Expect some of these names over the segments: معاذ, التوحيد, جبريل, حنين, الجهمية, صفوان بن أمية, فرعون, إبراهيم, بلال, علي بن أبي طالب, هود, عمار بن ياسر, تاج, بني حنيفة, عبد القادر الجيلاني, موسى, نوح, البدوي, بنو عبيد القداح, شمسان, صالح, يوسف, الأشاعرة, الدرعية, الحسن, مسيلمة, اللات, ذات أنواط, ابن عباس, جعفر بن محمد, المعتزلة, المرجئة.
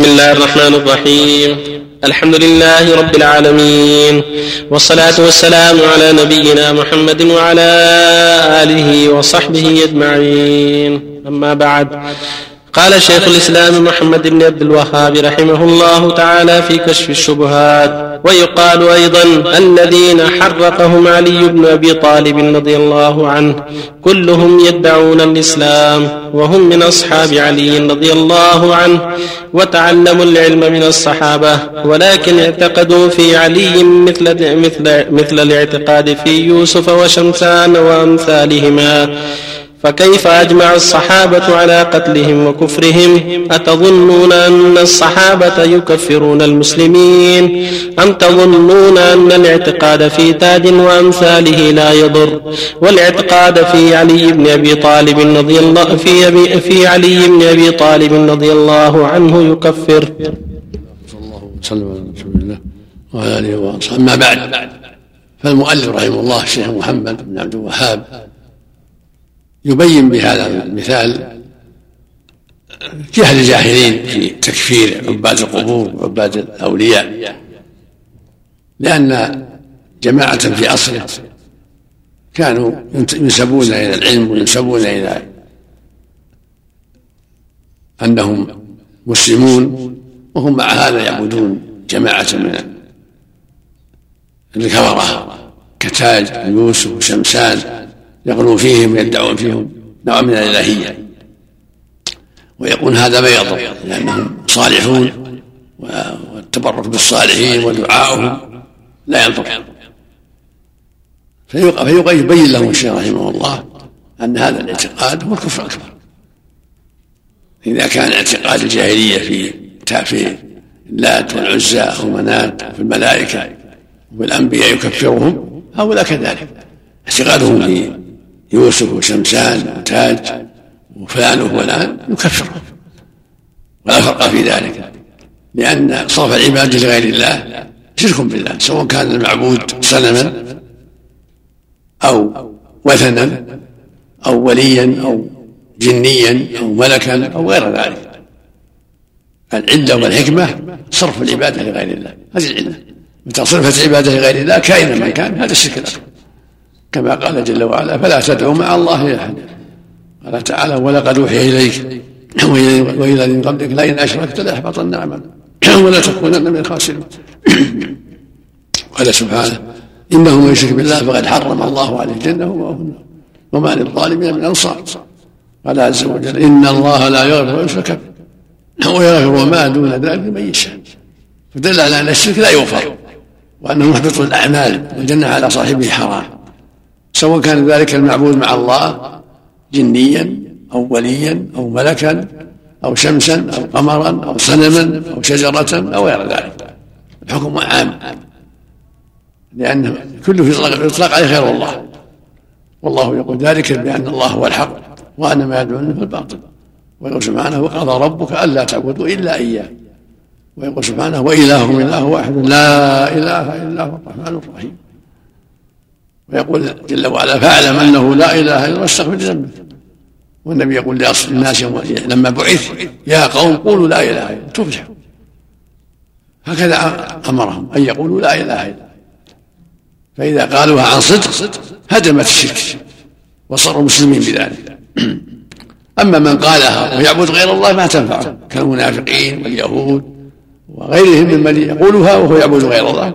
بسم الله الرحمن الرحيم. الحمد لله رب العالمين، والصلاة والسلام على نبينا محمد وعلى آله وصحبه أجمعين، أما بعد. قال شيخ الإسلام محمد بن عبد الوهاب رحمه الله تعالى في كشف الشبهات: ويقال أيضا الذين حرقهم علي بن أبي طالب رضي الله عنه كلهم يدعون الإسلام، وهم من أصحاب علي رضي الله عنه، وتعلموا العلم من الصحابة، ولكن اعتقدوا في علي مثل الاعتقاد في يوسف وشمسان وأمثالهما، فكيف أجمع الصحابة على قتلهم وكفرهم؟ أتظنون أن الصحابة يكفرون المسلمين؟ أم تظنون أن الاعتقاد في تاج وأمثاله لا يضر، والاعتقاد في علي بن أبي طالب رضي الله في علي بن أبي طالب رضي الله عنه يكفر؟ الله وسلم على رسول الله وعلى آله وصحبه. أما بعد، فالمؤلف رحمه الله الشيخ محمد بن عبد الوهاب يبين بهذا المثال جهل الجاهلين في تكفير عباد القبور وعباد الأولياء، لأن جماعة في أصله كانوا ينسبون إلى العلم وينسبون إلى أنهم مسلمون، وهم مع هذا يعبدون جماعة من الكفرة كتاج ويوسف وشمسان، يقولون فيهم ويدعون فيهم نوع من الإلهية، ويقول هذا ما يضر لأنهم صالحون، والتبرك بالصالحين ودعاؤهم لا يضر. فيبين لهم الشيخ رحمه الله أن هذا الاعتقاد هو الكفر الأكبر. إذا كان اعتقاد الجاهلية في تعفير اللات والعزى ومنات وفي الملائكة والأنبياء يكفرهم، هؤلاء كذلك اعتقادهم في يوسف وشمسان وتاج وفلان وفلان يكفرهم، ولا فرق في ذلك، لأن صرف العبادة لغير الله شرك بالله، سواء كان المعبود صنما أو وثنا أو وليا أو جنيا أو ملكا أو غير ذلك. العلة والحكمة صرف العبادة لغير الله، هذه العلة. متى صرفت العبادة لغير الله كائنا من كان هذا الشرك الأكبر، كما قال جل وعلا: فلا تدعوا مع الله أحدا. قال تعالى: ولقد أوحي إليك وإلى من قبلك لئن أشركت ليحبطن عملك ولا تكونن من الخاسرين. قال سبحانه: إنه من يشرك بالله فقد حرم الله عليه الجنة ومأواه النار وما للظالمين من أنصار. قال عز وجل: إن الله لا يغفر أن يشرك به ويغفر ما دون ذلك لمن يشاء. فدل على أن الشرك لا يغفر، وأنه محبط الأعمال، والجنة على صاحبه حرام، سواء كان ذلك المعبود مع الله جنيا أو وليا أو ملكا أو شمسا أو قمرا أو صنما أو شجرة أو غير ذلك. الحكم عام، لأن كله يطلق عليه غير الله، والله يقول ذلك بأن الله هو الحق وأن ما يدعون منه الباطل. ويقول سبحانه: وقضى ربك ألا تعبدوا إلا إياه. ويقول سبحانه: وإلهكم إله واحد لا إله إلا هو الرحمن الرحيم. ويقول جل وعلا: فاعلم انه لا اله الا هو واستغفر لذنبك. والنبي يقول لاصل الناس لما بعث: يا قوم قولوا لا اله الا الله تفلحوا. هكذا امرهم ان يقولوا لا اله الا الله، فاذا قالوها عن صدق هدمت الشرك وصاروا مسلمين بذلك. اما من قالها ويعبد غير الله ما تنفعه، كالمنافقين واليهود وغيرهم ممن يقولها وهو يعبد غير الله.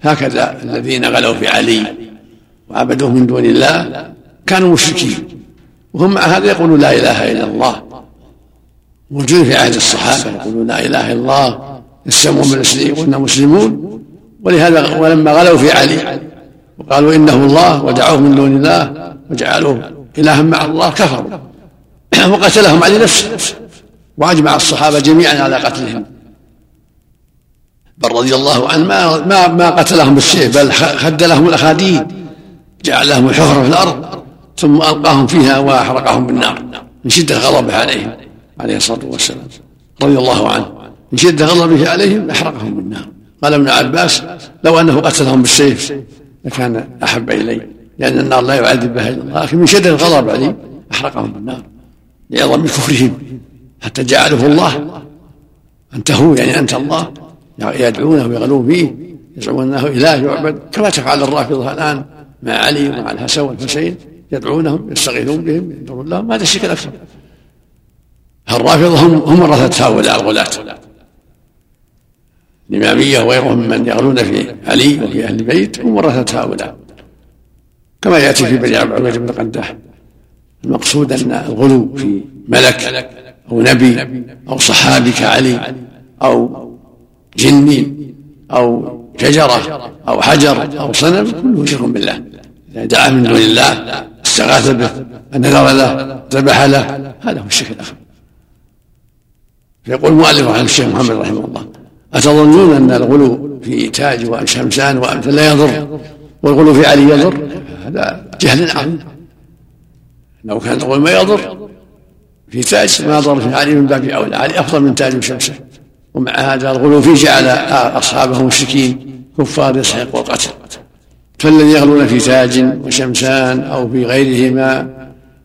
هكذا الذين غلوا في علي وعبدوه من دون الله كانوا مشركين، وهم مع هذا يقولوا لا إله إلا الله. موجود في عهد الصحابة يقولوا لا إله إلا الله، يسمون بالإسلام وإنا مسلمون. ولهذا ولما غلوا في علي وقالوا إنه الله ودعوه من دون الله وجعلوه إلها مع الله كفروا، وقتلهم علي نفسه، وأجمع الصحابة جميعا على قتلهم، بل رضي الله عنه ما قتلهم بالسيف، بل خدلهم الأخاديد، جعلهم الحفرة في الأرض ثم ألقاهم فيها وأحرقهم بالنار من شدة غضبه عليهم عليه الصلاة والسلام، رضي الله عنه. من شدة غضبه عليهم أحرقهم بالنار. قال ابن عباس: لو أنه قتلهم بالسيف لكان أحب إلي، لأن النار لا يعذب بها إلا الله، لكن من شدة الغضب عليه أحرقهم بالنار لعظم كفرهم، حتى جعله الله. أنت هو يعني أنت الله، يدعونه يغلون فيه، يزعمون أنه إله يعبد كما تفعل الرافضة الآن مع علي ومع الحسن والحسين، يدعونهم يستغيثون بهم يدعون الله، ما هذا الشرك الأكثر. الرافضة هم ورثت هؤلاء الغلاة الإمامية وغيرهم من يغلون في علي وفي أهل البيت، هم ورثت هؤلاء كما يأتي في بني عبيد القداح. المقصود أن الغلو في ملك أو نبي أو صحابي كعلي أو جن أو شجرة أو حجر أو صنم كله شرك بالله. إذا دعا من دون الله، استغاث به، نذر له، ذبح له، هذا هو الشرك الأخر. فيقول المؤلف عن الشيخ محمد رحمه الله: أتظنون أن الغلو في تاج وأن شمسان وأمثال لا يضر والغلو في علي يضر؟ هذا جهل عظيم. لو كان الغلو ما يضر في تاج ما يضر في علي من باب أولى، علي أفضل من تاج وشمسان، ومع هذا الغلو فيه جعل أصحابه مشركين كفار يستحقون القتل. فالذين يغلون في تاج وشمسان أو في غيرهما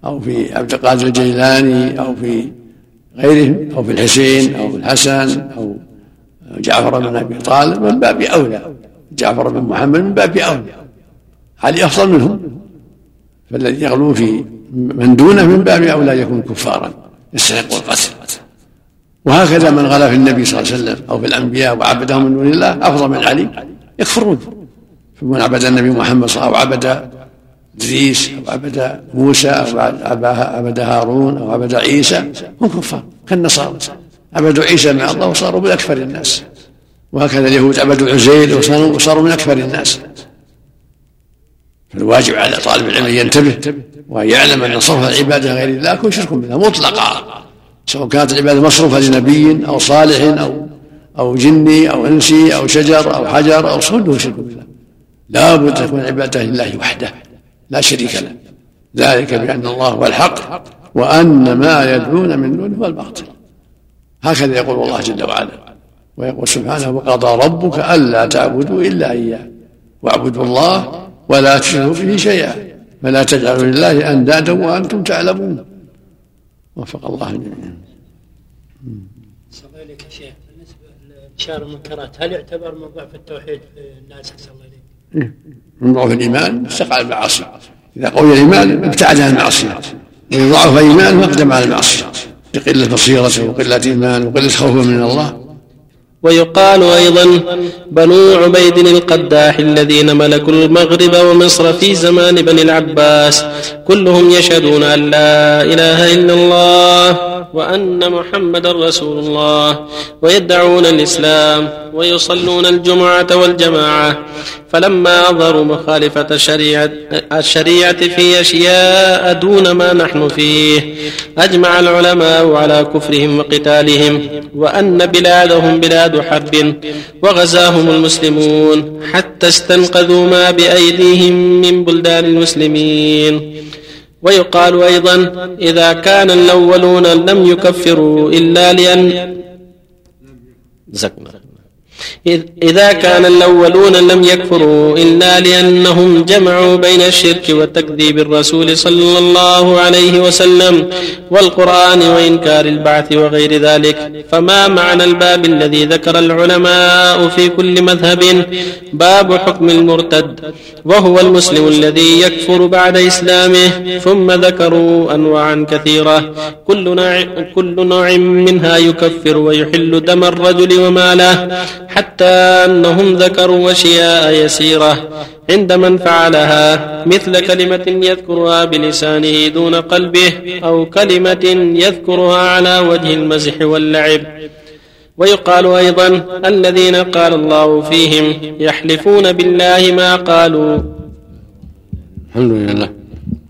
أو في عبد القادر الجيلاني أو في غيرهم أو في الحسين أو في الحسن أو جعفر بن أبي طالب من باب أولى، جعفر بن محمد من باب أولى، علي أفضل منهم. فالذين يغلون في من دونه من باب أولى يكون كفارا يستحقون القتل. وهكذا من غلا في النبي صلى الله عليه وسلم أو في الأنبياء وعبدهم من دون الله أفضل من علي يكفرون. فمن عبد النبي محمد صلى الله عليه وسلم أو عبد إدريس أو عبد موسى أو عبد هارون أو عبد عيسى هم كفار كالنصارى، عبدوا عيسى مع الله وصاروا من أكفر الناس. وهكذا اليهود عبدوا عزير وصاروا من أكفر الناس. فالواجب على طالب العلم أن ينتبه ويعلم أن صرف العبادة غير الله كل شرك بالله مطلقا، سواء كانت العبادة مصروفة لنبي أو صالح أو جني أو إنسي أو شجر أو حجر أو صله شرك بالله. لا بد تكون عبادة لله وحده لا شريك له، ذلك بأن الله هو الحق وأن ما يدعون من دونه هو الباطل. هكذا يقول الله جل وعلا ويقول سبحانه: وقضى ربك ألا تعبدوا إلا إياه واعبدوا الله ولا تشركوا به شيئا فلا تجعلوا لله أندادا وأنتم تعلمون. وفق الله جميعا. صلى لك شيخ، بالنسبة لإنشار المنكرات هل يعتبر من ضعف التوحيد في الناس؟ صلى من ضعف الإيمان استقع المعاصي، إذا قوي الإيمان ابتعد عن المعاصية، وإن ضعف الإيمان أقدم على المعاصية لقلة بصيرته وقلة إيمانه وقلة خوفه من الله. ويقال أيضا: بنو عبيد القداح الذين ملكوا المغرب ومصر في زمان بني العباس كلهم يشهدون أن لا إله إلا الله وأن محمد رسول الله ويدعون الإسلام ويصلون الجمعة والجماعة، فلما أظهروا مخالفة الشريعة في أشياء دون ما نحن فيه أجمع العلماء على كفرهم وقتالهم، وأن بلادهم بلاد حرب وغزاهم المسلمون حتى استنقذوا ما بأيديهم من بلدان المسلمين. ويقال أيضا: إذا كان الأولون لم يكفروا إلا لأن إذا كان الأولون لم يكفروا إلا لأنهم جمعوا بين الشرك وتكذيب الرسول صلى الله عليه وسلم والقرآن وإنكار البعث وغير ذلك، فما معنى الباب الذي ذكر العلماء في كل مذهب باب حكم المرتد وهو المسلم الذي يكفر بعد إسلامه؟ ثم ذكروا أنواعا كثيرة كل نوع منها يكفر ويحل دم الرجل وماله، حتى أنهم ذكروا أشياء يسيرة عند من فعلها مثل كلمة يذكرها بلسانه دون قلبه أو كلمة يذكرها على وجه المزح واللعب. ويقال أيضا: الذين قال الله فيهم يحلفون بالله ما قالوا. الحمد لله،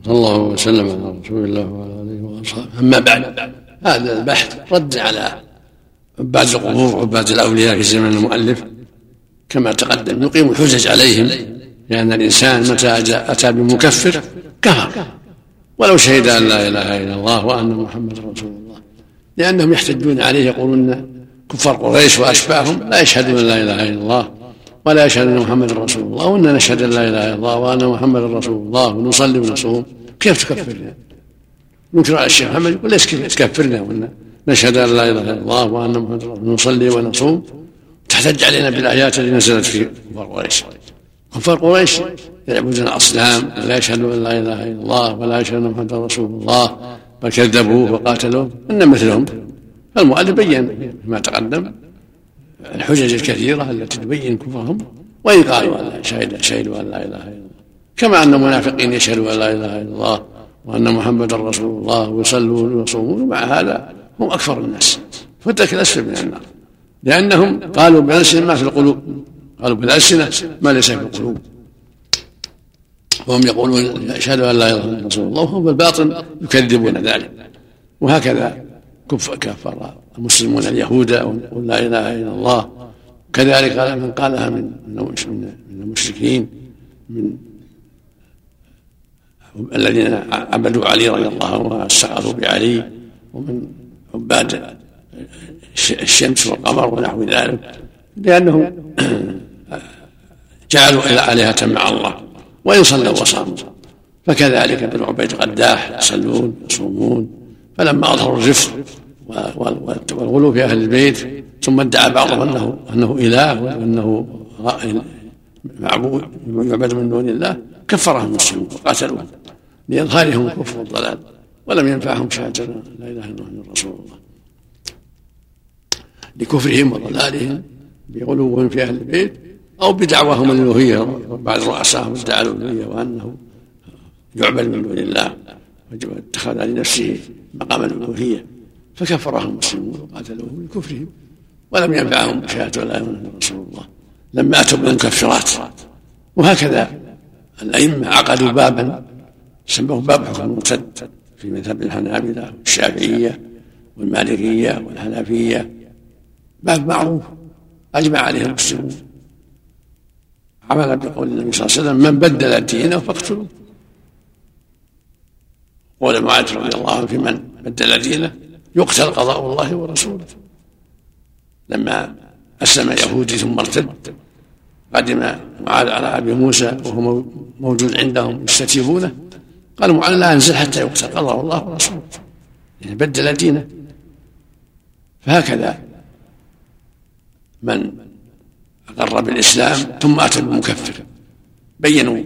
الله وسلم على رسول الله وعلى آله وأصحابه. أما بعد، هذا البحث رد على عباد القبور وعباد الأولياء في زمن المؤلف كما تقدم، يقيم الحجج عليهم، لأن الإنسان متى أتى بمكفر كفر ولو شهد أن لا إله إلا الله وأن محمد رسول الله، لأنهم يحتجون عليه يقولون كفار قريش وأشباههم لا يشهدون لا إله إلا الله ولا يشهدون محمد رسول الله، وإننا نشهد لا إله إلا الله وأن محمد رسول الله ونصلي ونصوم، كيف تكفرنا؟ ينكر على الشيخ محمد يقول ليس كيف تكفرنا وإن نشهد أن لا إله إلا الله وأن محمد رسول الله ونصلي ونصوم، تحتج علينا بالآيات التي نزلت في كفار قريش. كفار قريش يعبدون الأصنام لا يشهدون أن لا إله إلا الله ولا يشهدون أن محمدا رسول الله، بل كذبوه وقاتلوه إن مثلهم. فالمؤلف بين ما تقدم الحجج الكثيرة التي تبين كفرهم، وإن قالوا أن شهدوا أن لا إله إلا الله، كما أن المنافقين يشهدوا أن لا إله إلا الله وأن محمدا رسول الله ويصلون ويصومون، مع هذا هم أكثر الناس فتك الأسفل من النار، لأنهم قالوا بألسنة ما في القلوب، قالوا بالألسنة ما ليس في القلوب، وهم يقولون يشهدوا أن لا إله إلا الله وهم بالباطن يكذبون ذلك. وهكذا كفر المسلمون اليهود يقول لا إله إلا الله، كذلك من قالها من المشركين من الذين عبدوا علي رضي الله عنه استعاذوا بعلي، ومن عباد الشمس والقمر ونحو ذلك، لأنهم جعلوا آلهة مع الله وإن صلوا وصاموا. فكذلك بني عبيد القداح يصلون ويصومون، فلما أظهروا الزفر والغلو في أهل البيت ثم ادعى بعضهم أنه إله وأنه معبود يعبد من دون الله، كفرهم المسلمون وقاتلوهم لإظهارهم الكفر والضلال، ولم ينفعهم شهادة لا إله إلا الله رسول الله لكفرهم وضلالهم بغلوهم في أهل البيت، أو بدعواهم الألوهية. بعض رؤساءهم ادعوا الألوهية وأنه يعبد من دون الله واتخذ لنفسه مقام الألوهية، فكفرهم المسلمون وقاتلوهم لكفرهم ولم ينفعهم شهادة لا إله إلا الله رسول الله لما أتوا بالمكفرات. وهكذا الأئمة عقدوا بابا سموه باب حكم المرتد في مذهب الحنابلة والشافعية والمالكية والحنفية، باب معروف أجمع عليه المسلمون، عملا بقول النبي صلى الله عليه وسلم من بدل دينه فاقتلوه، قول معاذ رضي الله عنه في من بدل دينه يقتل قضاء الله ورسوله، لما أسلم يهودي ثم ارتد قدم معاذ على أبي موسى وهو موجود عندهم يستتيبونه، قال معاذ لا أنزل حتى يقتل قضاء الله ورسوله، يعني بدل دينه. فهكذا من أقر بالإسلام ثم أتى بمكفر بينوا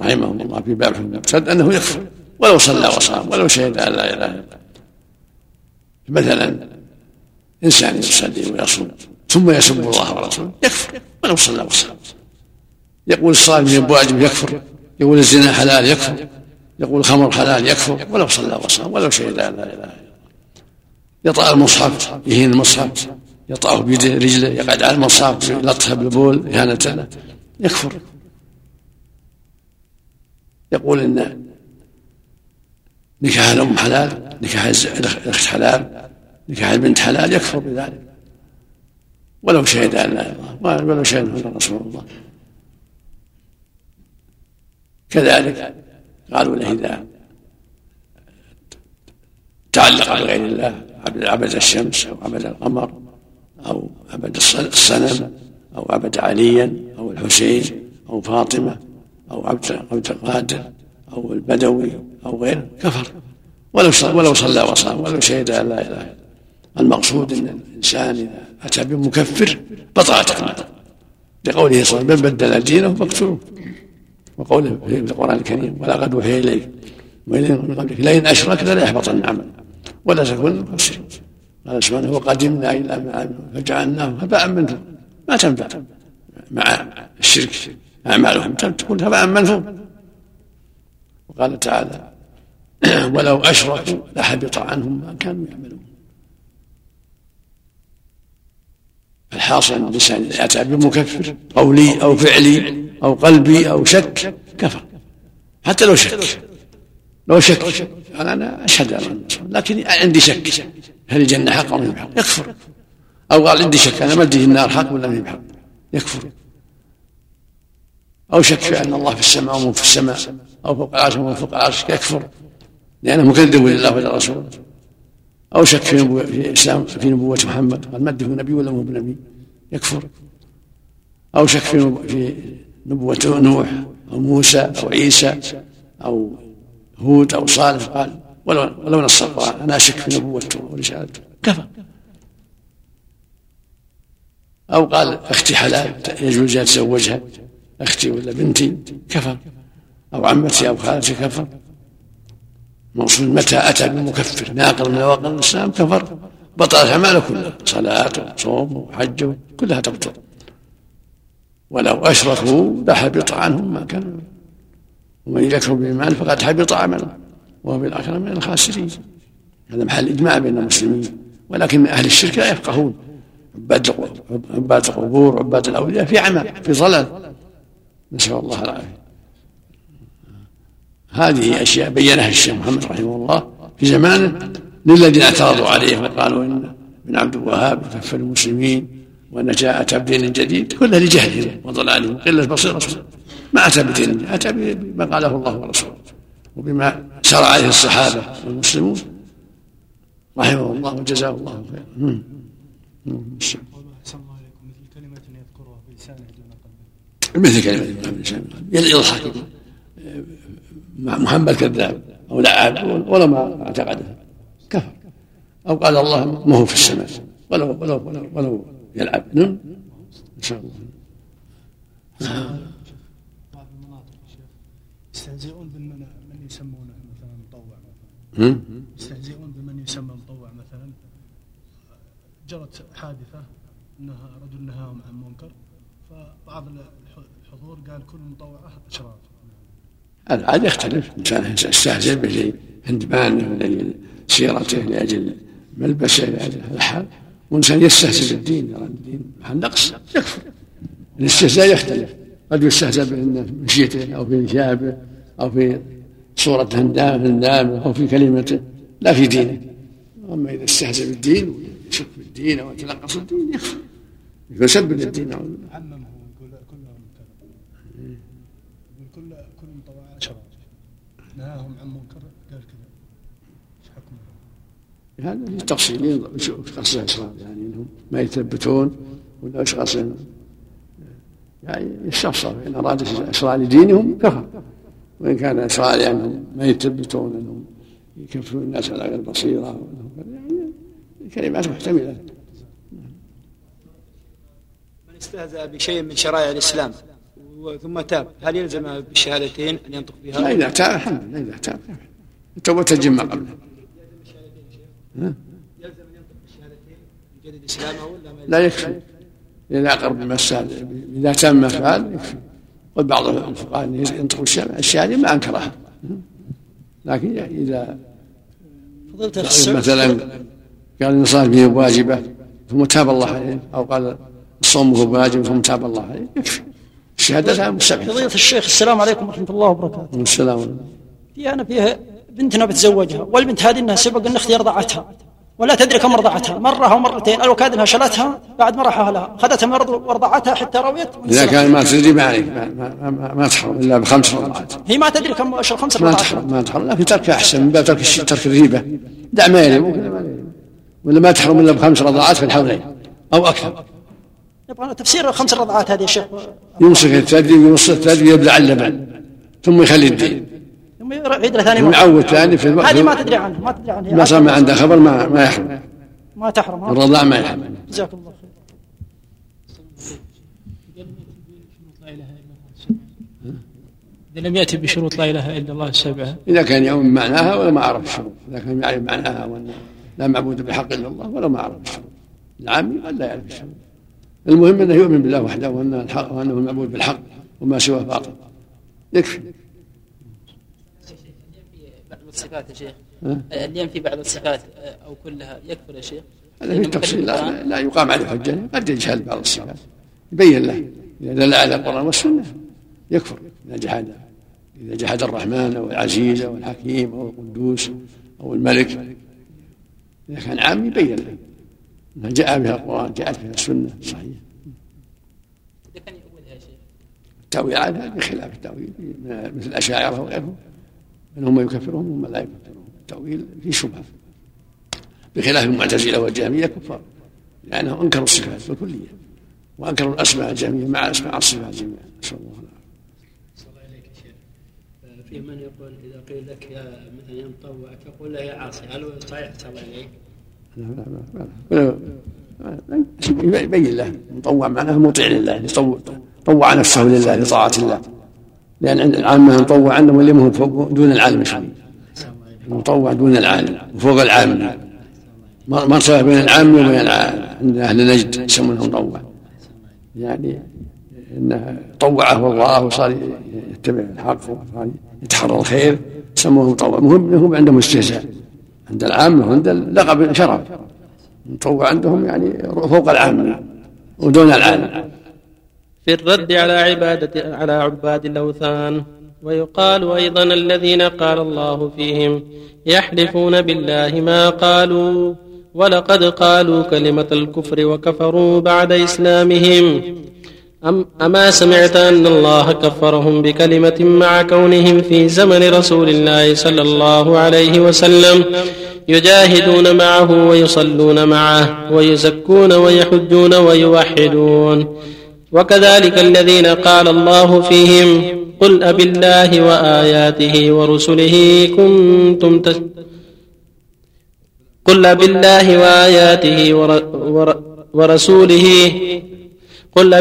رحمهم الله في باب المرتد أنه يكفر ولو صلى وصام ولو شهد أن لا إله إلا الله. مثلا إنسان يصلي ويصوم ثم يسب الله ورسوله يكفر ولو صلى وصام، يقول الصلاة من الواجب يكفر، يقول الزنا حلال يكفر، يقول الخمر حلال يكفر ولو صلى وصام ولو شهد أن لا إله إلا الله. يطأ المصحف يهين المصحف، يطأه بيده رجله، يقعد على المصاف يلطفها بالبول إهانة يكفر. يقول إن نكاح الأم حلال، نكاح الأخت حلال، نكاح البنت حلال، يكفر بذلك ولو شهد أن لا إله إلا الله ولو شهد أن رسول الله. كذلك قالوا له إذا تعلق بغير الله عبد الشمس أو عبد القمر أو عبد الصنم أو عبد عليا أو الحسين أو فاطمة أو عبد القادر أو البدوي أو غيره كفر ولو صلى وصام ولو شهد أن لا إله إلا الله. المقصود أن الإنسان إذا أتى بمكفر بطأت قناته، لقوله صلى الله عليه وسلم بدل دينه فاقتلوه، وقوله في القرآن الكريم ولقد أوحي إليك من قبلك لئن أشركت ليحبطن عملك ولا تكون المفسدين. قال سبحانه وقدمنا الى ما عملوا فجعلناه هباء منثورا، ما تنفع مع الشرك اعمالهم تكون هباء منثورا. وقال تعالى ولو اشركوا لحبط عنهم ما كانوا يعملون. الحاصل ان الانسان اتى بمكفر قولي او فعلي او قلبي او شك كفر، حتى لو شك أنا أشهد أن لكن عندي شك هل الجنة حق أو مهم حق يكفر، أو قال عندي شك أنا ما أدري النار حق ولا مهم حق يكفر، أو شك في أن الله في السماء ومن في السماء أو فوق العرش ومن فوق العرش يكفر لأنه مكذب لله ولرسوله، أو شك في نبوة محمد قال ما أدري هو نبي ولا مو بنبي يكفر، أو شك في نبوة نوح أو موسى أو عيسى أو هود أو صالح قال ولو نص القرآن أنا أشك في نبوته ورسالته كفى. أو قال أختي حلال يجوز أتزوجها، أختي ولا بنتي كفى، أو عمتي أو خالتي كفى. موصول متى أتى بمكفر ناقل من نواقل الإسلام كفر، بطلت أعماله كلها، صلاة وصوم وحج كلها تبطل. ولو أشركوا لحبط عنهم ما كانوا، ومن يكفر بالإيمان فقد حبط عمله وهو بالآخرة من الخاسرين. هذا محل إجماع بين المسلمين، ولكن أهل الشرك لا يفقهون. عباد القبور عباد الأولياء في عمى في ضلال، نسأل الله العافية. هذه أشياء بيّنها الشيخ محمد رحمه الله في زمانه للذين اعترضوا عليه وقالوا إن ابن عبد الوهاب كفر المسلمين وأن جاء أتى بدين جديد، كلها لجهلهم وضلالهم وقلة بصيرتهم. ما أتى بدين، أتى بما قاله الله ورسوله وبما شرع عليه الصحابة والمسلمون رحمه الله وجزاه الله خيرا. مثل كلمة يذكرها يضحك محمد كذاب أو لعاب ولا ما اعتقده كفر، أو قال الله ما هو في السماء ولو يلعب. نعم إن شاء الله. بعض المناطق يستهزئون بمن يسمونه مثلا مطوع، يستهزئون بمن يسمى مطوع. مثلا جرت حادثة أنها رجل نهاهم عن منكر، فبعض الحضور قال كل مطوعة أشرار. العادة يختلف، الإنسان يستهزئ به لهندبانه ولأجل سيرته لأجل ملبسه لأجل الحال، وإنسان يستهزئ بالدين يرى الدين محل نقص يكفر. الاستهزاء يختلف، قد يستهزئ بمشيته أو في ثيابه أو في صورة هندامه أو في كلمته لا في دينه. أما إذا استهزئ بالدين ويشك بالدين أو يتنقص الدين يكفر، يسب الدين. عممه يقول كل طبعا شراب نهاهم عن منكر قال كذا، ايش حكمه؟ هذا التفصيلين قصدهم شراب، يعني انهم ما يثبتون ولا ايش قصدهم، يعني يستفسر ان اراد اشراء لدينهم كفر، وان كان اشراء لانهم ما يثبتون انهم يكفرون الناس على غير بصيره، يعني كلمات محتمله. استهزأ بشيء من شرائع الإسلام ثم تاب، هل يلزم بالشهادتين أن ينطق بها؟ لا إذا تاب، الحمد لله إذا تاب التوبة تجب ما قبلها. يلزم أن ينطق بالشهادتين يجدد إسلامه ولا ما يلزم؟ لا يكفي، إذا أقرب بما استهزأ إذا تاب ما فعل يكفي. وبعض الفقهاء ينطق الشهادة ما أنكرها، لكن إذا مثلا قال النصارى به واجبة ثم تاب الله عليه، أو قال الصوم واجب ثم تاب الله عليه، يكفي. الشهادة مستحيل. قضية الشيخ السلام عليكم ورحمة الله وبركاته. السلام عليكم. أنا فيها بنتنا بتزوجها، والبنت هذه أنها سبق أن أختي رضعتها ولا تدري كم رضعتها، مرة أو مرتين، الوكاد أنها شلتها بعد ما راح أهلها، أخذتها مرض ورضعتها حتى رويت. إذا كان ما تدري ما عليك، ما تحرم إلا ب5 رضعات. هي ما تدري كم أشهر 5 رضعات. ما تحرم، لكن تركها أحسن من باب ترك الريبة. دع ما يلي ولا ما تحرم إلا ب5 رضعات في الحولين أو أكثر. نبغى تفسير 5 رضعات هذه يا شيخ. يمسك الثدي ويوصل الثدي ويبلع اللبن ثم يخلي الدين ثم يعيد له ثاني، يعود ثاني في الوقت. هذه ما تدري عنها ما صار ما عندها خبر، ما يحرم، ما تحرم الرضاع، ما يحرم. جزاك الله خير. إذا لم يأتي بشروط لا إله إلا الله السبعة، إذا كان يؤمن معناها ولا ما عرف الشروط، إذا كان يعرف معناها وأن لا معبود بحق إلا الله ولا ما عرف الشروط، العامي قد لا يعرف الشروط. المهم أنه يؤمن بالله وحده وأنه المعبود بالحق وما سواه باطل، يكفي. أن ينفي بعض الصفات أو كلها يكفر يا شيخ؟ هذا في التفصيل لا يقام عليه حجة. قد يجهل بعض الصفات يبين له، إذا دل على القرآن والسنة يكفر. إذا جحد الرحمن أو العزيز أو الحكيم أو القدوس أو الملك، إذا كان عام يبين له جاء بها القرآن، جاءت بها السنة صحيح. كان يؤولها يا شيخ التأويلات بخلاف التأويل مثل الأشاعرة وغيرهم، منهم يكفرهم وما لا يكفرهم، التأويل فيه شبهة، بخلاف المعتزلة والجهمية كفار، لأنهم أنكروا الصفات الكلية وأنكروا الأسماء الجهمية مع أسماء الصفات جميعا، نسأل الله العافية. صلى الله عليك يا شيخ. في من يقول إذا قيل لك يا مثلا يا مطوع تقول له يا عاصي، هل هو صحيح صلى الله عليك؟ يبين له مطوع معناه مطيع لله، طوع نفسه لله لطاعة الله، لأن عند العامة مطوع عنه ولمهم فوق دون العالم، مطوع دون العالم وفوق العالم، مرتبة بين العام وبين العالم عند أهل نجد يسمونه مطوع، يعني إنه طوعه الله وصار يتبع الحق يتحرى الخير يسموه مطوع. مهم عندهم استهزاء عند العامة وعند اللقب شرف، مطوع عندهم يعني فوق العامة ودون العالم. في الرد على عباد الأوثان. ويقال أيضا الذين قال الله فيهم يحلفون بالله ما قالوا ولقد قالوا كلمة الكفر وكفروا بعد إسلامهم. أما سمعت أن الله كفرهم بكلمة مع كونهم في زمن رسول الله صلى الله عليه وسلم يجاهدون معه ويصلون معه ويزكون ويحجون ويوحدون. وكذلك الذين قال الله فيهم قل أبي الله وآياته ورسله كنتم قل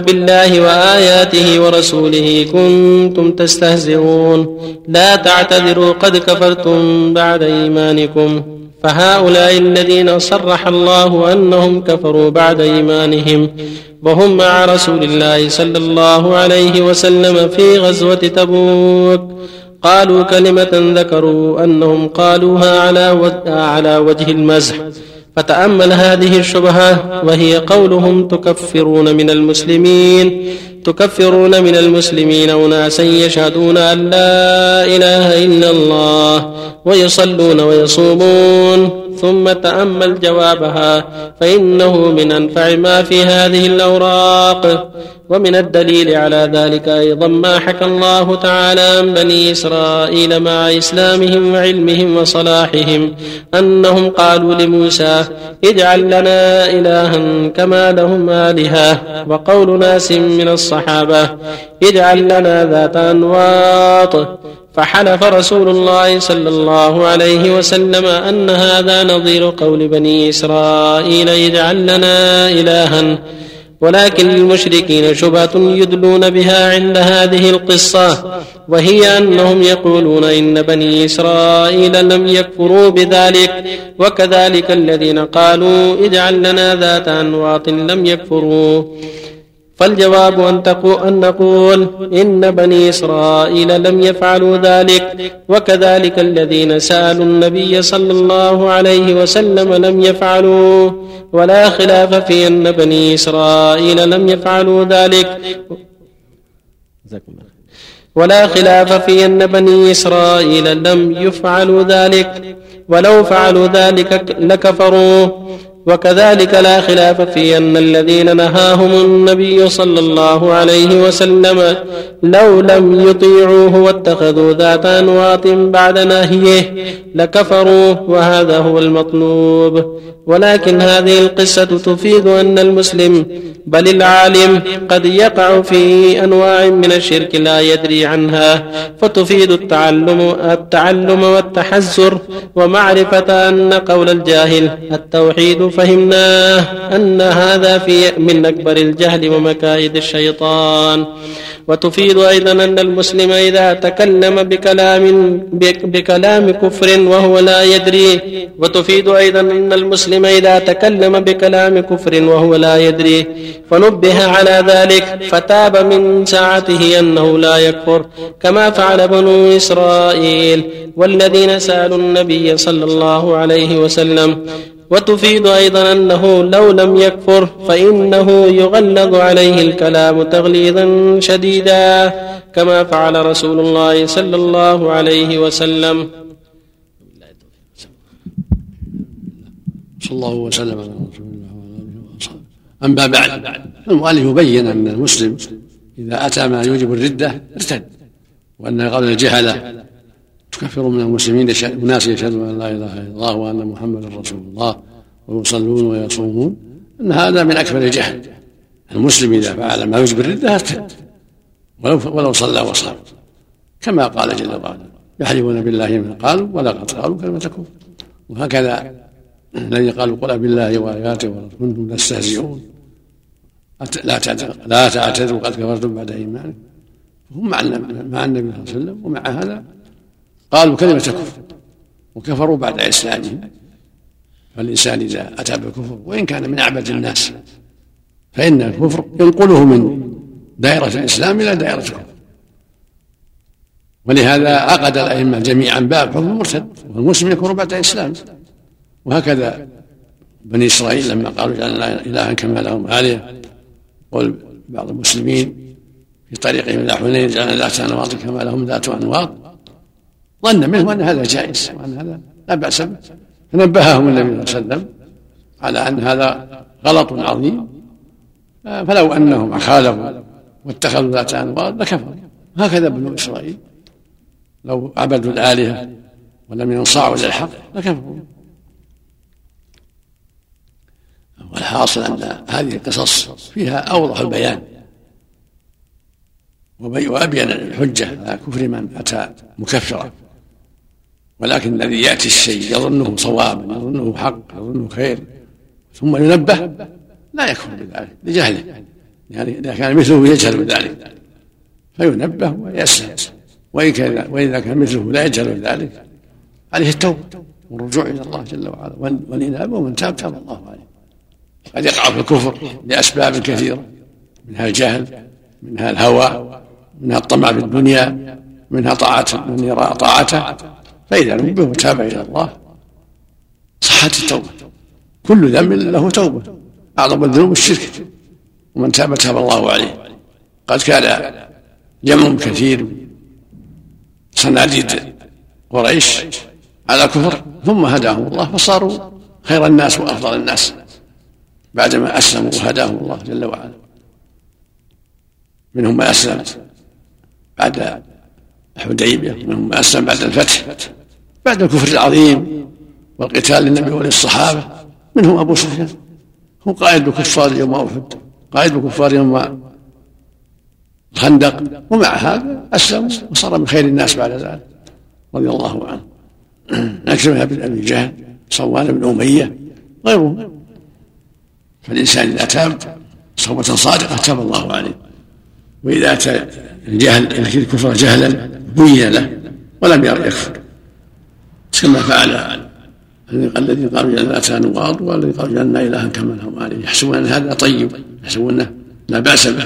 بالله وآياته ورسوله كنتم تستهزئون لا تعتذروا قد كفرتم بعد إيمانكم. فهؤلاء الذين صرح الله أنهم كفروا بعد إيمانهم وهم مع رسول الله صلى الله عليه وسلم في غزوة تبوك قالوا كلمة ذكروا أنهم قالوها على وجه المزح. فتأمل هذه الشبهة وهي قولهم تكفرون من المسلمين أناسا يشهدون أن لا إله إلا الله ويصلون ويصومون. ثم تأمل جوابها فإنه من أنفع ما في هذه الأوراق. ومن الدليل على ذلك أيضا ما حكى الله تعالى عن بني إسرائيل مع إسلامهم وعلمهم وصلاحهم أنهم قالوا لموسى اجعل لنا إلها كما لهم آلهة، وقول ناس من الصحابة اجعل لنا ذات أنواط. فحلف رسول الله صلى الله عليه وسلم أن هذا نظير قول بني إسرائيل اجعل لنا إلها، ولكن المشركين شبهة يدلون بها عند هذه القصة، وهي أنهم يقولون إن بني إسرائيل لم يكفروا بذلك، وكذلك الذين قالوا اجعل لنا ذات أنواط لم يكفروا. فالجواب أن نقول إن بني إسرائيل لم يفعلوا ذلك، وكذلك الذين سألوا النبي صلى الله عليه وسلم لم يفعلوا، ولا خلاف في أن بني إسرائيل لم يفعلوا ذلك ولو فعلوا ذلك لكفروا. وكذلك لا خلاف في أن الذين نهاهم النبي صلى الله عليه وسلم لو لم يطيعوه واتخذوا ذات أنواط بعد نهيه لكفروا، وهذا هو المطلوب. ولكن هذه القصة تفيد أن المسلم بل العالم قد يقع في أنواع من الشرك لا يدري عنها، فتفيد التعلم والتحذر ومعرفة أن قول الجاهل التوحيد فهمناه أن هذا من أكبر الجهل ومكائد الشيطان. وتفيد أيضا أن المسلم إذا تكلم بكلام كفر وهو لا يدري فنبه على ذلك فتاب من ساعته أنه لا يكفر كما فعل بنو إسرائيل والذين سألوا النبي صلى الله عليه وسلم. وتفيد أيضا أنه لو لم يكفر فإنه يغلظ عليه الكلام تغليظا شديدا كما فعل رسول الله صلى الله عليه وسلم. صلى الله وسلم على رسول الله وعلى آله وأصحابه. أما بعد، المؤلف بين أن المسلم إذا أتى ما يوجب الردة ارتد، وأن قول الجهلة تكفر من المسلمين أناس يشهدون أن لا إله إلا الله وأن محمدا رسول الله ويصلون ويصومون، أن هذا من أكبر الجهل. المسلم إذا فعل ما يوجب الردة ارتد ولو صلى وصام، كما قال جل وعلا يحلفون بالله ما قالوا ولقد قالوا كلمة الكفر. وهكذا الذي قالوا قل بالله وآياته ورسوله كنتم تستهزئون لا تعتذروا قد كفرتم بعد إيمانكم. هم مع النبي صلى الله عليه وسلم ومع هذا قالوا كلمة كفر وكفروا بعد إسلامهم. فالإنسان إذا أتى بالكفر وإن كان من أعبد الناس فإن الكفر ينقله من دائرة الإسلام إلى دائرة الكفر. ولهذا عقد الأئمة جميعا باب حكم المرتد والمسلم يكفر بعد إسلام. وهكذا بني إسرائيل لما قالوا جعلنا إلها كما لهم آلهة قل بعض المسلمين في طريقهم إلى حنين جعلنا ذات أنواط كما لهم ذات أنواط ظن منهم أن هذا جائز وأن هذا لا بأس به. فنبههم النبي صلى الله عليه وسلم على أن هذا غلط عظيم فلو أنهم خالفوا واتخذوا ذات أنواط لكفروا. هكذا بنو إسرائيل لو عبدوا الآلهة ولم ينصاعوا للحق لكفروا. والحاصل أن هذه القصص فيها أوضح البيان وأبين الحجة على كفر من أتى مكفرا. ولكن الذي يأتي الشيء يظنه صوابا يظنه حق يظنه خير ثم ينبه لا يكفر بذلك لجهله، يعني إذا كان مثله يجهل بذلك فينبه ويسلم، وإذا كان مثله لا يجهل بذلك عليه التوبة والرجوع إلى الله جل وعلا والإنابة ومن تاب تاب الله عليه. قد يقع في الكفر لأسباب كثيرة منها الجهل منها الهوى منها الطمع بالدنيا منها طاعة من يرى طاعته. فإذا نبه وتاب إلى الله صحت التوبة. كل ذنب له توبة، أعظم الذنوب الشرك ومن تاب تاب الله عليه. قد كان جمع كثير من صناديد قريش على كفر ثم هداهم الله فصاروا خير الناس وأفضل الناس بعدما أسلموا وهداهم الله جل وعلا. منهم ما أسلم بعد الحديبية، منهم ما أسلم بعد الفتح بعد الكفر العظيم والقتال للنبي وللصحابة. منهم أبو سفيان هو قائد الكفار يوم أحد قائد الكفار يوم الخندق، ومع هذا أسلم وصار من خير الناس بعد ذلك رضي الله عنه. أكثر من أبي جهل صوان بن أمية غيره. فالإنسان إذا تاب صوبة صادقة تاب الله عليه. وإذا أتى الجهل الكفر جهلا بين له ولم يكفر كما فعل الذين قالوا جعلنا أتى نواض والذين قالوا جعلنا إلها كما لهم آلهة يحسبون أن هذا طيب يحسبونه لا بأس به.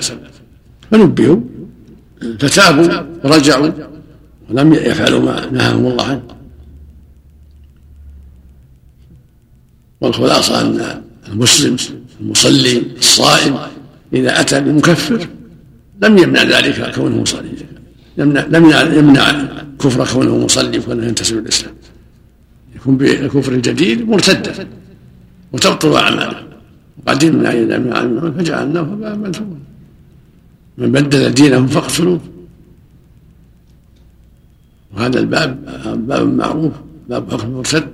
فنبهوا فتابوا ورجعوا ولم يفعلوا ما نهاهم الله عنه. والخلاصة أن المسلم المصلي الصائم إذا أتى بمكفر لم يمنع ذلك كونه مصلي، لم يمنع كفر كونه مصلي وكونه ينتسب الإسلام، يكون بكفر الجديد مرتدا وتبطل أعماله. وقد يمنع إذا من عمله فجعلناه هباء منثورا من بدل دينهم فاقتلوه. وهذا الباب باب معروف باب حكم المرتد.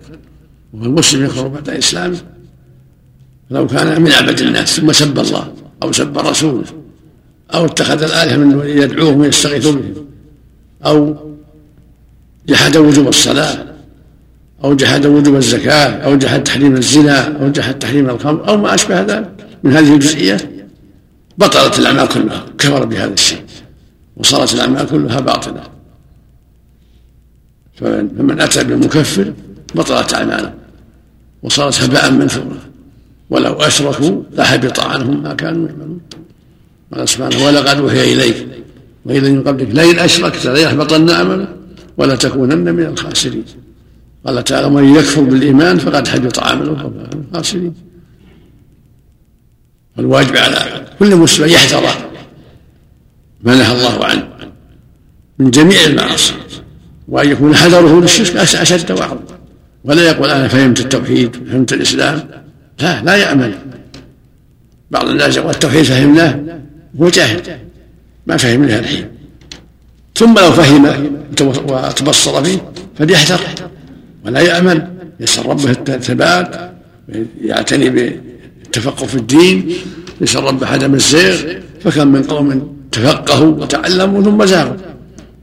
والمسلم يكفر بعد إسلامه لو كان من عبد الناس ثم سب الله أو سب رسوله أو اتخذ الآلهة من يدعوهم ويستغيث بهم أو جحد وجوب الصلاة أو جحد وجوب الزكاة أو جحد تحريم الزنا أو جحد تحريم الخمر أو ما أشبه ذلك من هذه الجزئيات بطلت الأعمال كلها، كفر بهذا الشيء وصارت الأعمال كلها باطلة. فمن أتى بالمكفر بطلت أعماله وصارت هباء منثورا ولو أشركوا لحبط عنهم ما كانوا يعملون. قال سبحانه ولقد أوحي إليك وإلى من قبلك لئن أشركت ليحبطن عملك ولا تكونن من الخاسرين. قال تعالى من يكفر بالإيمان فقد حبط عمله وهو من الخاسرين. والواجب على كل مسلم أن يحذر ما نهى الله عنه من جميع المعاصي وأن يكون حذره للشرك أشد وأعظم. ولا يقول أنا فهمت التوحيد فهمت الإسلام، لا يأمن. بعض الناس يقول التوحيد فهمناه هو جاهل ما فهم لها الحين، ثم لو فهم وتبصر فيه فليحذر ولا يأمن، يسأل ربه الثبات يعتني بالتفقه في الدين، يسأل ربه عدم الزيغ. فكم من قوم تفقهوا وتعلموا ثم زاغوا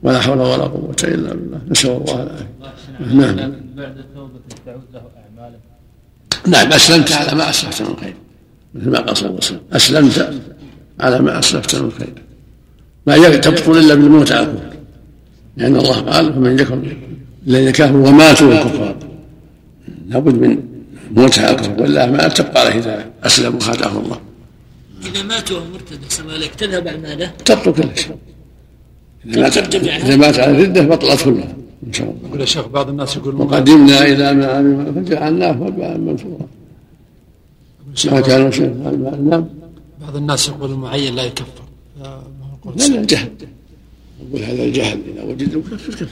ولا حول ولا قوة إلا بالله، نسأل الله العافية. نعم. بعد التوبة تعود له أعماله نعم أسلمت على ما أسلفت من خير، مثل ما قال أسلمت على ما أسلفت من خير، ما تبطل إلا بالموت على الكفر، لأن الله قال فمن لكم الذين كفروا وماتوا كفارا، لابد من موت على الكفر، ولا ما تبقى عليه ذلك، أسلموا خلاه الله. إذا ماتوا مرتد سمالك تذهب أعماله، تبطل كل شيء، إذا مات على الردة بطلت كلها إن شاء الله. يقول الشيخ بعض الناس يقولون وقدمنا إلى ما عملوا فجعلناه هباء منثورا. بعض الناس يقول المعين لا يكفر، لا الجهل، يقول هذا الجهل إذا وجد كفر.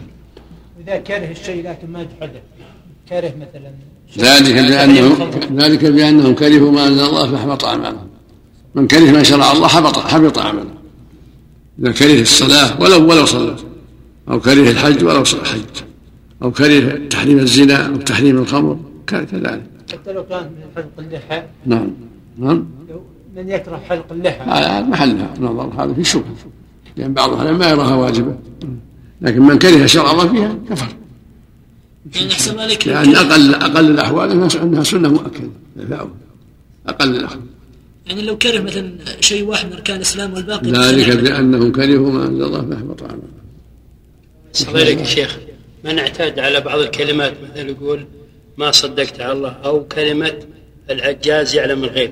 إذا كره الشيء لكن ما جحده، كره مثلا ذلك بأنهم كرهوا ما أنزل الله فأحبط أعمالهم. من كره ما شرع الله حبط أعماله. إذا كره الصلاة ولو صلى، أو كره الحج ولو حج، أو كره تحريم الزنا أو تحريم الخمر كذلك، حتى لو كان من حلق اللحى. نعم من يكره حلق اللحى على محلها نظر، هذا في شبهة، لأن بعض أهل ما يراها واجبة، لكن من كره شرع الله فيها كفر، لأن أقل الأحوال أنها سنة مؤكدة، أقل الأحوال. يعني لو كره مثلا شيء واحد من أركان الإسلام والباقي ذلك بأنهم كرهوا ما أنزل الله فأحبط أعمالهم. صديقك الشيخ، من اعتاد على بعض الكلمات مثلا يقول ما صدقت على الله، أو كلمة العجاز يعلم الغيب،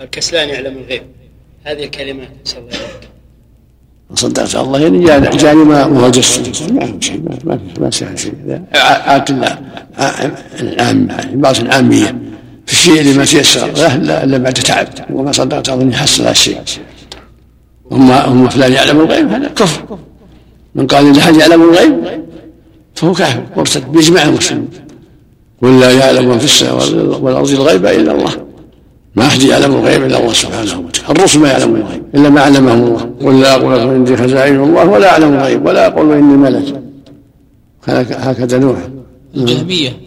الكسلان يعلم الغيب، هذه الكلمات صلى الله عليك صدقت على الله، يعني جاني ما وجدت، ما سهل شيء، عادة العامية في الشيء اللي ما تيسر له إلا بعد تعب، وما صدقت على الله يحصل هالشيء. هم فلان يعلم الغيب هذا كفر، من قال إن أحد يعلم الغيب فهو كافر مرتد بإجماع المسلمين، قل لا يعلم من في السماء والأرض الغيب إلا الله، ما أحد يعلم الغيب إلا الله سبحانه وتعالى، الرسل ما يعلمون الغيب إلا ما علمه الله، قل لا أقول لكم إني خزائن الله ولا أعلم الغيب ولا أقول إني ملك، هكذا نوح. الجهمية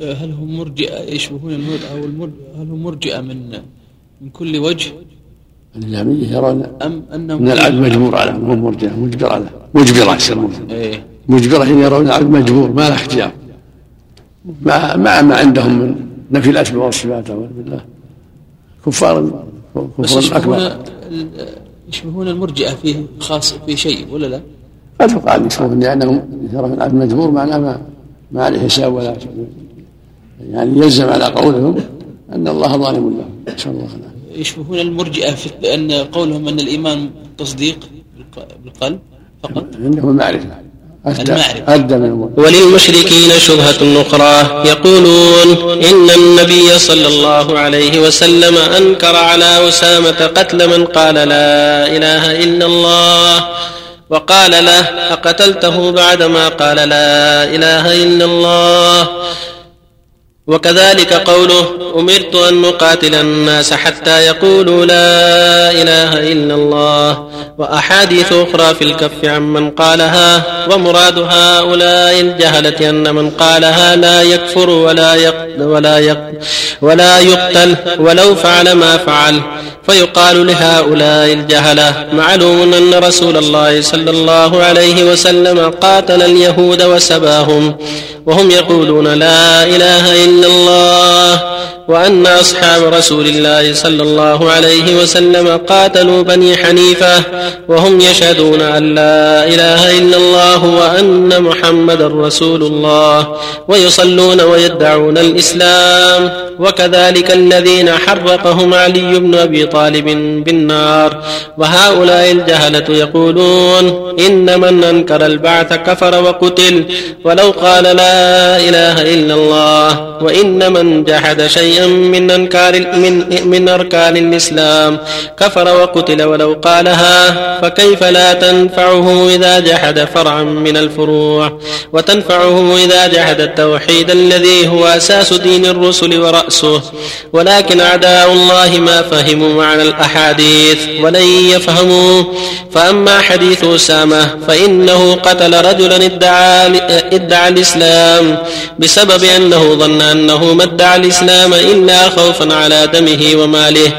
هل هم مرجئة يشبهون الهود، أو هل هم مرجئة من كل وجه؟ الجهمية يرون أن العبد مجبور على هم مرجئة، مجبر على مجبرة إن يرون العبد مجبور ما له اختيار، مع ما عندهم من نفي الأسماء والصفات، أعوذ بالله، كفار أكبر. يشبهون المرجئة فيه خاص في شيء ولا لا؟ أتوقع أن يشبهون، لأنهم يرون العبد مجبور معناه ما عليه حساب ولا شيء، يعني يلزم على قولهم أن الله ظالم لهم إن شاء الله. يشبهون المرجئة في أن قولهم أن الإيمان تصديق بالقلب فقط، عندهم معرفة وللمشركين شبهة أخرى يقولون إن النبي صلى الله عليه وسلم أنكر على أسامة قتل من قال لا إله إلا الله، وقال له أقتلته بعدما قال لا إله إلا الله، وكذلك قوله أمرت أن نقاتل الناس حتى يقولوا لا إله إلا الله، وأحاديث أخرى في الكف عمن قالها، ومراد هؤلاء الجهلة أن من قالها لا يكفر ولا يقتل ولو فعل ما فعل، فيقال لهؤلاء الجهلة معلوم أن رسول الله صلى الله عليه وسلم قاتل اليهود وسباهم وهم يقولون لا إله إلا الله، وأن أصحاب رسول الله صلى الله عليه وسلم قاتلوا بني حنيفة وهم يشهدون أن لا إله إلا الله وأن محمدا رسول الله ويصلون ويدعون الإسلام، وكذلك الذين حرقهم علي بن أبي طالب بالنار. وهؤلاء الجهلة يقولون إن من أنكر البعث كفر وقتل ولو قال لا إله إلا الله، وإن من جحد شيئا من أركان الإسلام كفر وقتل ولو قالها، فكيف لا تنفعه إذا جحد فرعا من الفروع، وتنفعه إذا جحد التوحيد الذي هو أساس دين الرسل ورأسه. ولكن أعداء الله ما فهموا معنى الأحاديث ولن يفهموا، فأما حديث أسامة فإنه قتل رجلا ادعى الإسلام بسبب أنه ظن أنه ما ادعى الإسلام إلا خوفا على دمه وماله،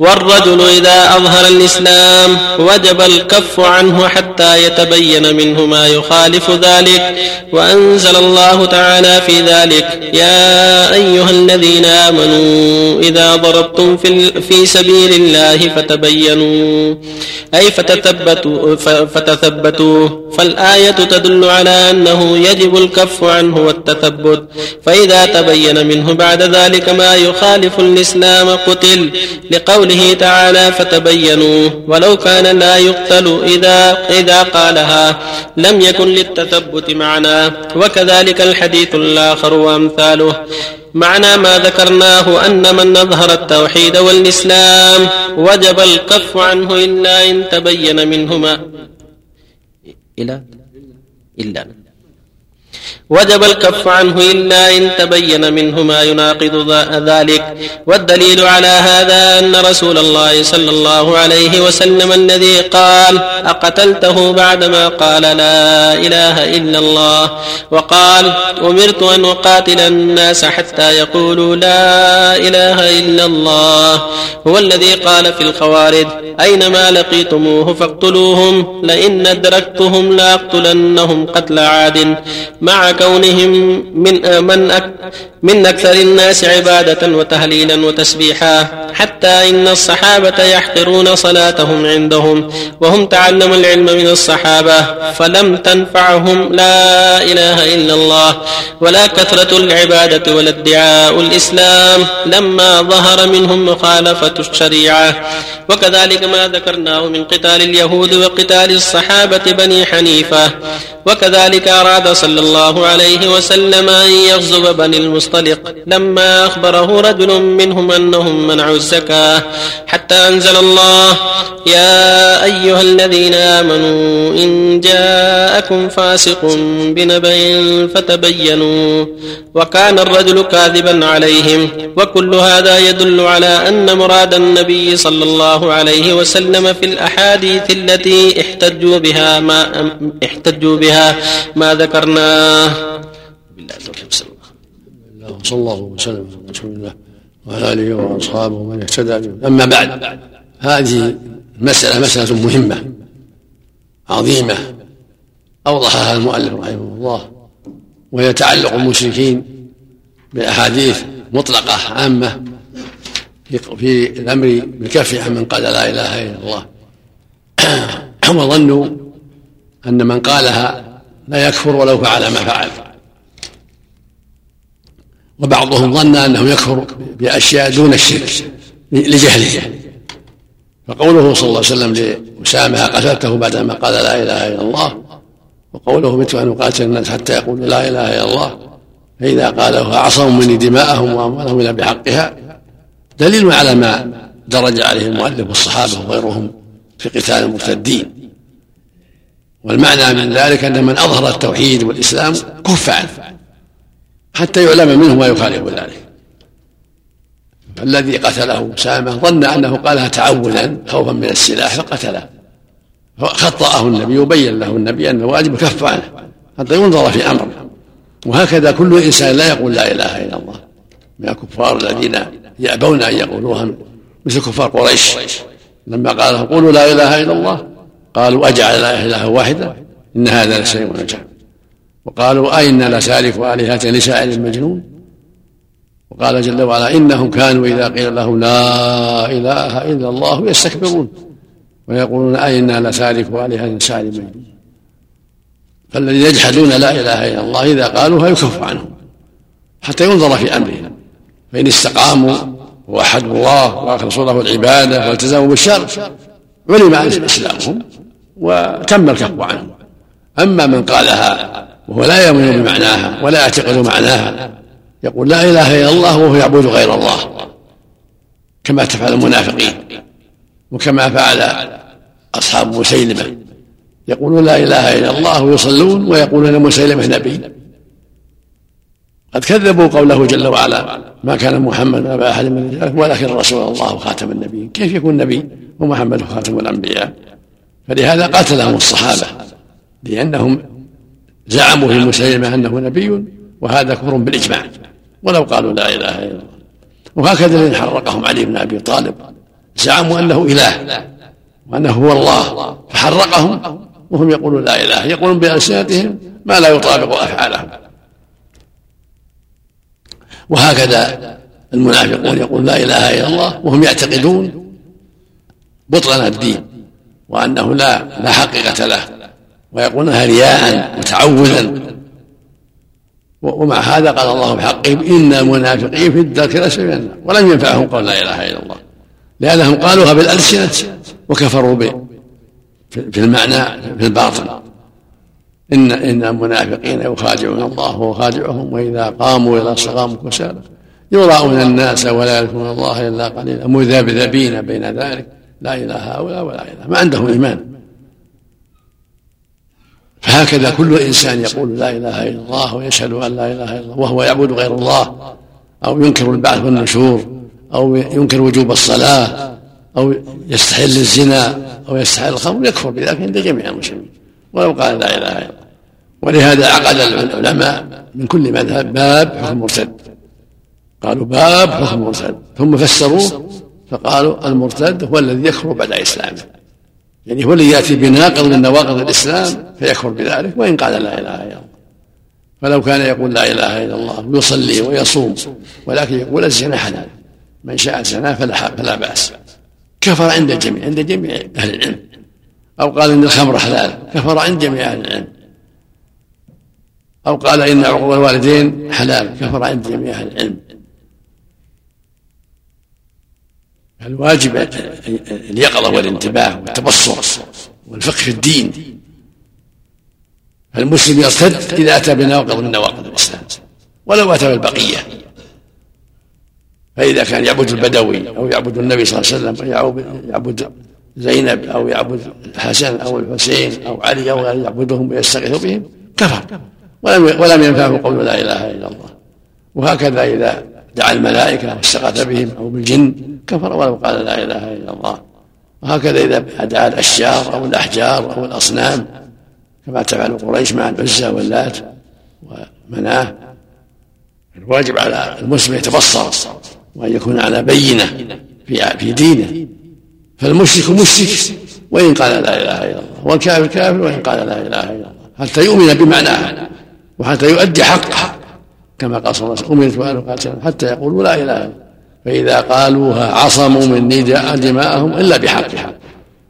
والرجل إذا أظهر الإسلام وجب الكف عنه حتى يتبين منه ما يخالف ذلك. وأنزل الله تعالى في ذلك: يا أيها الذين آمنوا إذا ضربتم في سبيل الله فتبينوا، أي فتثبتوا. فالآية تدل على أنه يجب الكف عنه والتثبت، فإذا تبين منه بعد ذلك ما يخالف الإسلام قتل، لقوله تعالى: فتبينوا. ولو كان لا يقتل إذا قالها لم يكن للتثبت معنى. وكذلك الحديث الآخر وأمثاله. معنى ما ذكرناه أن من أظهر التوحيد والإسلام وجب الكف عنه إلا إن تبين منهما يناقض ذلك. والدليل على هذا أن رسول الله صلى الله عليه وسلم الذي قال: أقتلته بعدما قال لا إله إلا الله، وقال: أمرت أن أقاتل الناس حتى يقولوا لا إله إلا الله، هو الذي قال في الخوارج: أينما لقيتموه فاقتلوهم، لئن أدركتهم لأقتلنهم قتل عاد، مع كونهم من أكثر الناس عبادة وتهليلا وتسبيحا، حتى إن الصحابة يحقرون صلاتهم عندهم، وهم تعلموا العلم من الصحابة فلم تنفعهم لا إله إلا الله ولا كثرة العبادة ولا ادعاء الإسلام لما ظهر منهم مخالفة الشريعة. وكذلك ما ذكرناه من قتال اليهود وقتال الصحابة بني حنيفة. وكذلك أراد صلى الله عليه وسلم أن يغزو بني المصطلق لما أخبره رجل منهم أنهم منعوا الزكاة، حتى أنزل الله: يا أيها الذين آمنوا إن جاءكم فاسق بنبأ فتبينوا، وكان الرجل كاذبا عليهم. وكل هذا يدل على أن مراد النبي صلى الله عليه وسلم في الأحاديث التي احتجوا بها ما ذكرناه. بالله التوفيق، صلى الله وسلم على رسول الله وعلى آله وأصحابه ومن اهتدى به. أما بعد، هذه مسألة مهمة عظيمة أوضحها المؤلف رحمه الله، وهي تعلق المشركين بأحاديث مطلقة عامة في الأمر بالكف عن من قال لا إله إلا الله، وظنوا أن من قالها لا يكفر ولو فعل ما فعل. وبعضهم ظن أنه يكفر بأشياء دون الشرك لجهله، فقوله صلى الله عليه وسلم لأسامة: قتلته بعدما قال لا إله إلا الله، وقوله: أمرت أن أقاتل الناس حتى يقولوا لا إله إلا الله، فإذا قالوها عصموا مني دماءهم وأموالهم إلا بحقها، دليل على ما درج عليه المؤلف والصحابة وغيرهم في قتال المرتدين. والمعنى من ذلك أن من أظهر التوحيد والإسلام كف عنه حتى يعلم منه ما يخالف ذلك. فالذي قتله أسامة ظن أنه قالها تعودا خوفا من السلاح فقتله، فخطأه النبي وبين له النبي أن الواجب كف عنه حتى ينظر في أمره. وهكذا كل إنسان لا يقول لا إله إلا الله من الكفار الذين يأبون أن يقولوها، مثل كفار قريش لما قالوا قولوا لا إله إلا الله قالوا: أجعل لا إله واحدة، إن هذا لشيء عجاب. وقالوا: أئنا لسالف آلهتنا لشاعر مجنون. وقال جل وعلا: إنهم كانوا إذا قيل لهم لا إله إلا الله يستكبرون ويقولون أئنا لسالف آلهتنا لشاعر مجنون. فالذين يجحدون لا إله إلا الله إذا قالوها يكف عنهم حتى ينظر في أمرهم، فإن استقاموا ووحدوا الله وأخلصوا له العبادة والتزموا بالشر علم إسلامهم وتم الكف عنه. أما من قالها وهو لا يؤمن بمعناها ولا يعتقد معناها، يقول لا إله إلا الله وهو يعبد غير الله، كما تفعل المنافقين وكما فعل أصحاب مسيلمة، يقولون لا إله إلا الله ويصلون ويقولون مسيلمة نبي. قد كذبوا قوله جل وعلا: ما كان محمد أبا أحد من رجالكم ولكن رسول الله خاتم النبي. كيف يكون نبي ومحمد خاتم الأنبياء؟ فلهذا قاتلهم الصحابة، لأنهم زعموا في مسيلمة أنه نبي، وهذا كفر بالإجماع ولو قالوا لا إله إلا الله. وهكذا حرقهم علي بن أبي طالب زعموا أنه إله وأنه هو الله فحرقهم وهم يقولون لا إله، يقولون بألسنتهم ما لا يطابق أفعالهم. وهكذا المنافقون يقول لا إله إلا الله وهم يعتقدون بطلان الدين وأنه لا حقيقة له، ويقولونها رياء وتعوذا. ومع هذا قال الله بحقهم إن المنافقين في الدرك الأسفل منها، ولم ينفعهم قول لا إله إلا الله لأنهم قالوها بالألسنة وكفروا في المعنى في الباطن. إن المنافقين يخادعون الله ويخادعهم وإذا قاموا إلى الصلاة كسالى يراؤون الناس ولا يذكرون الله إلا قليلا مذبذبين بين ذلك لا إله هؤلاء ولا إله، ما عندهم إيمان. فهكذا كل إنسان يقول لا إله إلا الله ويشهد أن لا إله إلا الله وهو يعبد غير الله أو ينكر البعث والنشور أو ينكر وجوب الصلاة أو يستحل الزنا أو يستحل الخمر يكفر بذلك عند جميع المسلمين ولو قال لا إله إلا الله. ولهذا عقد العلماء من كل مذهب باب حكم مرتد، قالوا باب حكم مرتد، ثم فسروه فقالوا المرتد هو الذي يكفر بعد إسلامه، يعني هو الذي يأتي بناقض من نواقض الإسلام فيكفر بذلك وإن قال لا إله إلا الله. فلو كان يقول لا إله إلا الله ويصلي ويصوم ولكن يقول الزنا حلال من شاء زنا فلا بأس كفر عند جميع أهل العلم، أو قال إن الخمر حلال كفر عند جميع أهل العلم، أو قال إن عقوق الوالدين حلال كفر عند جميع أهل العلم. الواجب اليقظة والانتباه والتبصر والفقه في الدين. فالمسلم يرتد إذا أتى بنواقض من نواقض الإسلام ولو أتى بالبقية، فإذا كان يعبد البدوي أو يعبد النبي صلى الله عليه وسلم أو يعبد زينب أو يعبد الحسن أو الحسين أو علي أو يعبدهم ويستغيث بهم كفر ولم ينفعه قول لا إله إلا الله. وهكذا إذا دعا الملائكة واستغاث بهم أو بالجن كفر ولو قال لا إله إلا الله. وهكذا إذا دعا الأشجار أو الأحجار أو الأصنام كما تفعل قريش مع العزى واللات ومناه. الواجب على المسلم يتبصر وأن يكون على بينة في دينه. فالمشرك مشرك وإن قال لا إله إلا الله، والكافر كافر وإن قال لا إله إلا الله، حتى يؤمن بمعناها وحتى يؤدي حقها كما قال صلى الله عليه وسلم أمرت وأن قاتلهم حتى يقولوا لا إله إلا الله. فإذا قالوها عصموا مني دماءهم إلا بحقها.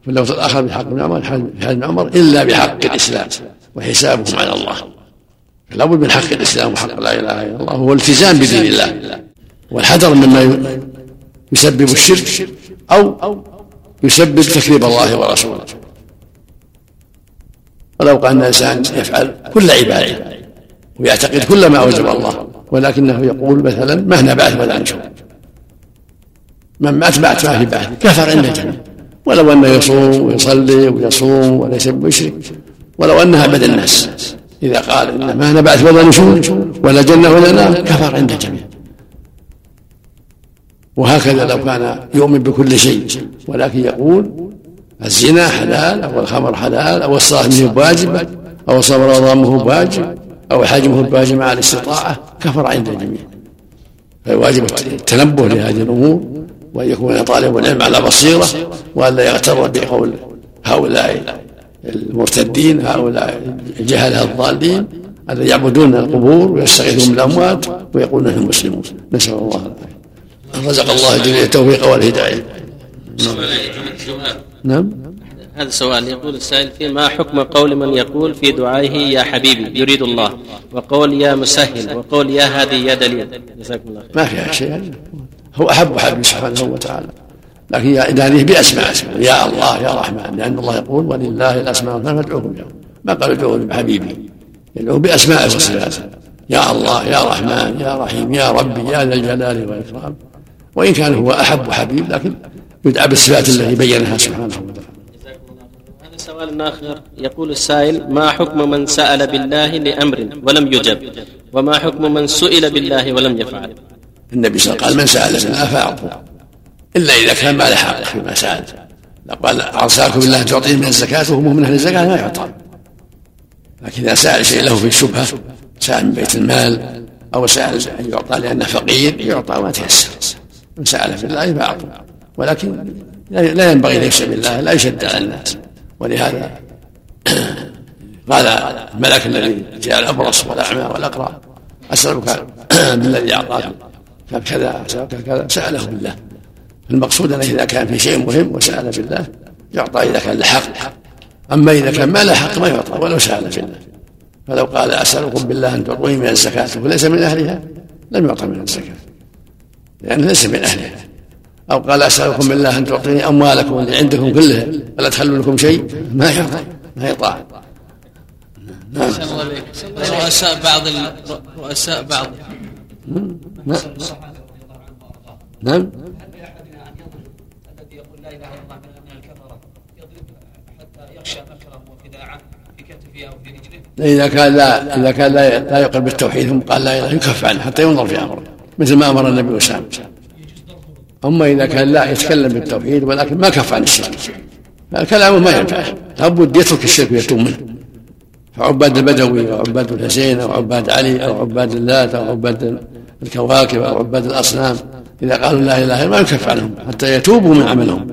فلو تتأخر بحق ابن عمر حزم عمر إلا بحق الإسلام وحسابهم على الله. فلا بد من حق الإسلام وحق لا إله إلا الله هو الالتزام بدين الله والحذر مما يسبب الشرك أو يسبب تكذيب الله ورسوله. ولو قال الإنسان يفعل كل عبادة ويعتقد كل ما أوجب الله ولكنه يقول مثلا ما هنا بعث ولا نشور، من أتبعت ما في بعث كفر عند جميع، ولو أنه يصوم ويصلي ويصوم وليس بمشرك، ولو أنها بدل الناس إذا قال إن ما هنا بعث ولا نشور ولا جنة ولا نار كفر عند جميع. وهكذا لو كان يؤمن بكل شيء ولكن يقول الزنا حلال أو الخمر حلال أو الصلاة منه واجبة أو الصبر وضامه واجب أو حجمه الواجب مع الاستطاعة كفر عند الجميع. فالواجب التنبه لهذه الأمور وأن يكون طالب العلم على بصيرة وأن لا يغتر بقول هؤلاء المرتدين هؤلاء الجهلة الضالين الذين يعبدون القبور ويستغيثون بالأموات ويقولون نحن مسلمون. نسأل الله العافية. رزق الله جميع التوفيق والهداية. نعم. هذا سؤال يقول السائل فيه: ما حكم قول من يقول في دعائه يا حبيبي يريد الله، وقول يا مسهل، وقول يا هذه يا دليل؟ جزاكم الله خير. ما فيها شيء، هو أحب حبيبي سبحانه وتعالى، لكن هذه بأسماء يا الله يا رحمن، لأن الله يقول ولله الأسماء الحسنى فادعوه بها. ما قال ادعوه حبيبي، يدعوه بأسماء وصفاته، يا الله يا رحمن يا رحيم يا ربي يا ذا الجلال والإكرام. وإن كان هو أحب حبيب لكن يدعى بالصفات التي بينها سبحانه وتعالى. هذا سؤال آخر يقول السائل: ما حكم من سأل بالله لأمر ولم يجب، وما حكم من سئل بالله ولم يفعل؟ النبي صلى الله عليه وسلم قال: من سأل بالله فأعطوه، إلا إذا كان ما له حق فيما سأل. قال: أرساكم بالله تعطيه من الزكاة، وهم من أهل الزكاة لا يعطى. لكن إذا سأل شيء له في شبهة، سأل من بيت المال أو سأل أن يعطى لأنه فقير، يعطى ما تيسر. من سأل بالله فأعطوه، ولكن لا ينبغي ليس بالله لا يشد على الناس. ولهذا قال الملك الذي جاء الأبرص والأعمى والأقرع أسألك بالذي أعطاك كذا أسألك كذا، سأله بالله. المقصود أنه إذا كان في شيء مهم وسأل بالله يعطى إذا كان لحق، أما إذا كان ما لحق ما يعطى ولو سأل بالله. فلو قال أسألكم بالله أن تعطوني من الزكاة وليس من أهلها لم يعطى من الزكاة لأنه ليس من أهلها. أو قال أسألكم بالله أن تعطيني أموالكم اللي عندكم كلها ولا تخلوا لكم شيء ما يعطى ما يطاع. نعم. رؤساء بعض نعم. إذا كان لا يقر بالتوحيد هم قال لا إله يكف عنه حتى ينظر في أمره مثل ما أمر النبي وسام. أما إذا كان لا يتكلم بالتوحيد ولكن ما كف عن الشرك كلامه ما ينفع، لابد يترك الشرك ويتوب منه. فعباد البدوي وعباد الحسين وعباد علي أو عباد اللات أو عباد الكواكب أو عباد الأصنام إذا قالوا لا إله ما يكف عنهم حتى يتوبوا من عملهم،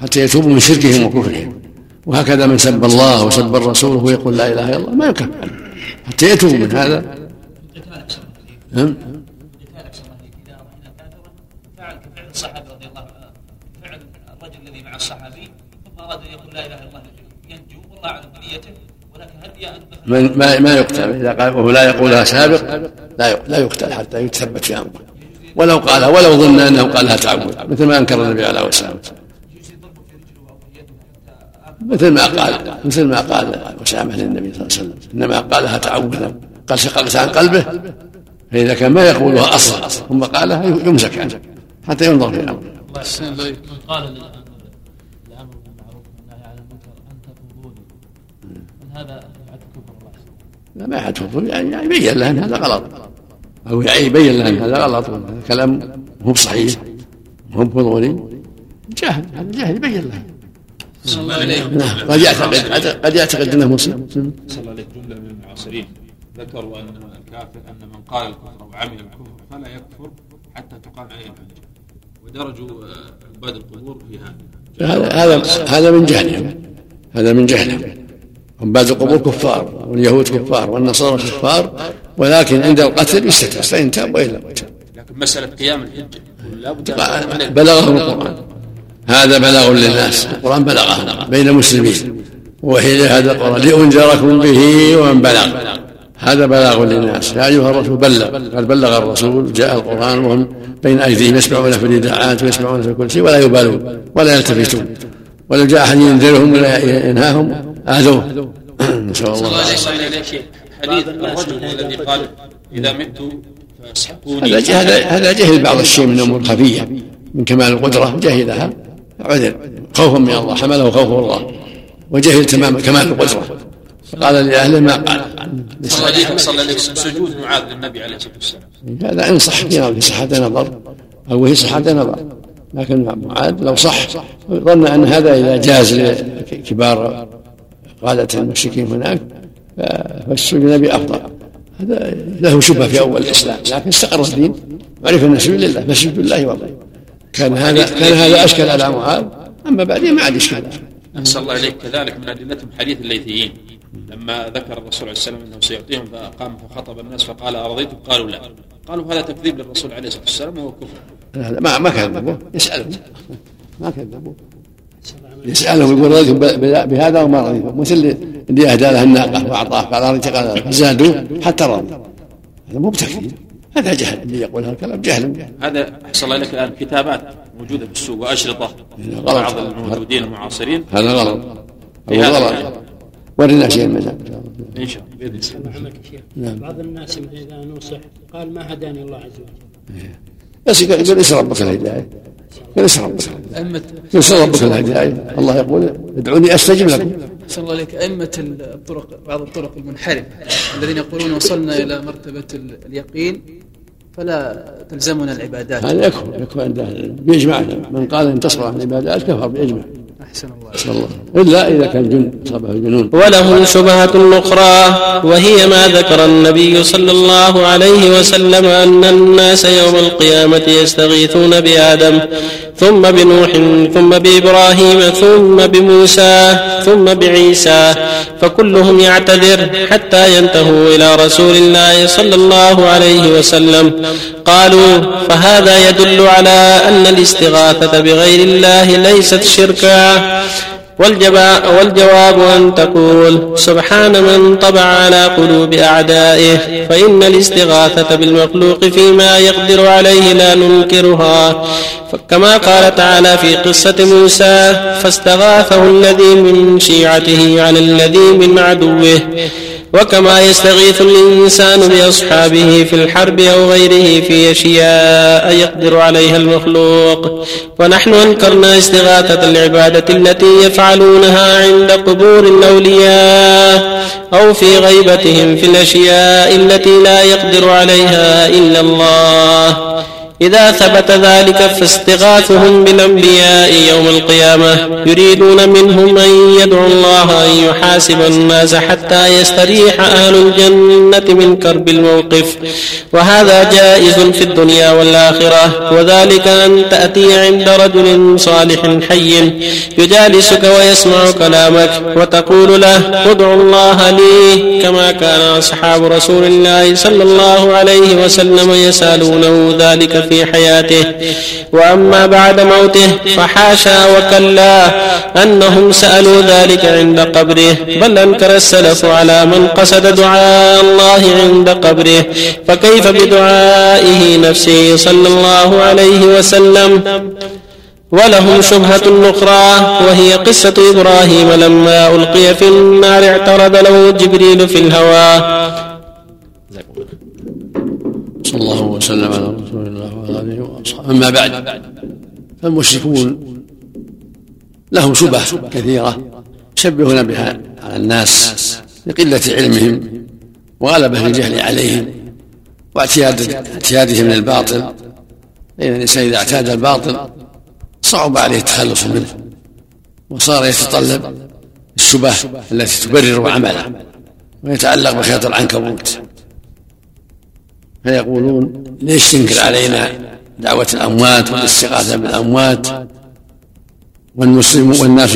حتى يتوبوا من شركهم وكفرهم. وهكذا من سب الله وسب الرسول هو يقول لا إله إلا الله ما يكفر عنه حتى يتوب من هذا. فعل كفعل الصحابي رضي الله عنه، فعل الرجل الذي مع الصحابي ثم أراد أن يقول لا إله إلا الله ينجو والله أعلم بنيته، ولكن هل ما يقتل إذا وهو لا يقولها سابق لا يقتل حتى يتثبت في أمره ولو قالها ولو ظن أنه قالها تعود مثل ما أنكر النبي عليه الصلاة والسلام مثل ما قال وسامه للنبي صلى الله عليه وسلم إنما قالها تعوذا قال شققت عن قلبه. فإذا كان ما يقولها أصلا ثم قالها يمسك عنه حتى ينظر في الأمر. من قال الأمر بالمعروف والنهي عن المنكر أنت فضولي من هذا يعد كفر الله؟ لا ما يعد كفر، يعني يبين له أن هذا غلط أو يبين له أن هذا غلط كلام مو صحيح مو فضولي جاهل، هذا جاهل يبين له قد يعتقد انه مسلم. صلى الله عليه جمله من المعاصرين ذكروا ان الكافر ان من قال الكفر وعمل الكفر فلا يكفر حتى تقام عليه الحجه ودرجوا عباد القبور في هذا من جهلهم، هذا من جهلهم. عباد القبور كفار واليهود كفار والنصارى كفار، ولكن عند القتل يستتاب فان تاب والا قتل. لكن مساله قيام الحجه بلغهم القران، هذا بلاغ للناس، القرآن بلغه بين المسلمين وحيد هذا القرآن لأنذركم به ومن بلغ، هذا بلاغ للناس. يا أيها الرسول بلغ، قد بلغ الرسول، جاء القرآن وهم بين أيديهم يسمعون في الإذاعات ويسمعون في كل شيء ولا يبالون ولا يلتفتون، ولو جاء أحد ينذرهم ولا ينهاهم أذوه. نسأل الله حديث الرجل الذي قال إذا مت فاسحقوني، هذا جهل بعض الشيء من أمور خفية من كمال القدرة جهلها عذر خوفا من الله، حمله خوف الله وجهل تمام كمال القدرة فقال لأهله ما قال. صلى الله سجود معاذ للنبي عليه الصلاة والسلام هذا إن صح فيها صحة نظر أو هي صحة نظر، لكن معاذ لو صح ظن أن هذا إذا جاز لكبار قادة المشركين هناك فالسجود للنبي أفضل. هذا له شبهة في أول الإسلام، لكن استقر الدين وعرف أن السجود لله فسجد لله والله. كان هذا أشكل على معاذ، أما بعدين ما عاد يشكل. أحسن الله إليك. كذلك من أدلتهم حديث الليثيين لما ذكر الرسول عليه السلام أنه سيعطيهم فقام فخطب الناس فقال أرضيتم؟ قالوا لا، قالوا هذا تكذيب للرسول عليه الصلاة والسلام وهو كفر. ما كذبوه، يسألهم ما كذبوه، يسألهم يقول رضيتم بهذا وما رضيتم، مثل اللي أهدى له الناقة وأعطاه قال أرضيتم زادوه حتى رضوا، هذا مو بتكذيب، هذا جهل. اللي يقول هذا الكلام جهل. هذا حصل لك الآن كتابات موجودة في السوق وأشرطة بعض الموجودين المعاصرين، هذا غلط ورنا شيء منها إن شاء الله. بعض الناس إذا نصح قال ما هداني الله عز وجل، بس يقول إيش ربك الهداية، إيش ربك الهداية، الله يقول ادعوني أستجب لكم. صلى الله عليك. أئمة الطرق، بعض الطرق المنحرفة الذين يقولون وصلنا إلى مرتبة اليقين فلا تلزمنا العبادات، هذا يكفر عند أهل العلم بإجماع. من قال إن تصبر عن العبادات كفر بإجماع، أحسن الله. إلا إذا كان جن أصابه جنون. وله شبهة أخرى وهي ما ذكر النبي صلى الله عليه وسلم أن الناس يوم القيامة يستغيثون بآدم ثم بنوح ثم بإبراهيم ثم بموسى ثم بعيسى فكلهم يعتذر حتى ينتهوا إلى رسول الله صلى الله عليه وسلم. قالوا فهذا يدل على أن الاستغاثة بغير الله ليست شركا. والجواب أن تقول سبحان من طبع على قلوب أعدائه، فإن الاستغاثة بالمخلوق فيما يقدر عليه لا ننكرها، كما قال تعالى في قصة موسى فاستغاثه الذي من شيعته على الذي من عدوه. وكما يستغيث الإنسان بأصحابه في الحرب أو غيره في أشياء يقدر عليها المخلوق. ونحن أنكرنا استغاثة العبادة التي يفعلونها عند قبور الأولياء أو في غيبتهم في الأشياء التي لا يقدر عليها إلا الله. إذا ثبت ذلك فاستغاثهم بالأنبياء يوم القيامة يريدون منهم أن يدعوا الله أن يحاسب الناس حتى يستريح أهل الجنة من كرب الموقف، وهذا جائز في الدنيا والآخرة. وذلك أن تأتي عند رجل صالح حي يجالسك ويسمع كلامك وتقول له ادع الله لي، كما كان أصحاب رسول الله صلى الله عليه وسلم يسألونه ذلك في حياته. وأما بعد موته فحاشا وكلا أنهم سألوا ذلك عند قبره، بل أنكر السلف على من قصد دعاء الله عند قبره، فكيف بدعائه نفسه صلى الله عليه وسلم. ولهم شبهة أخرى وهي قصة إبراهيم لما ألقي في النار اعترض له جبريل في الهواء. صلى الله وسلم على رسول الله وعلى آله وأصحابه. أما بعد، فالمشركون لهم شبه كثيرة يشبهون بها على الناس لقلة علمهم وغلبة الجهل عليهم واعتيادهم للباطل، لأن الإنسان إذا اعتاد الباطل صعب عليه التخلص منه وصار يتطلب الشبه التي تبرر عمله ويتعلق بخيط العنكبوت، فيقولون ليش تنكر علينا دعوة الأموات والاستغاثة بالأموات والناس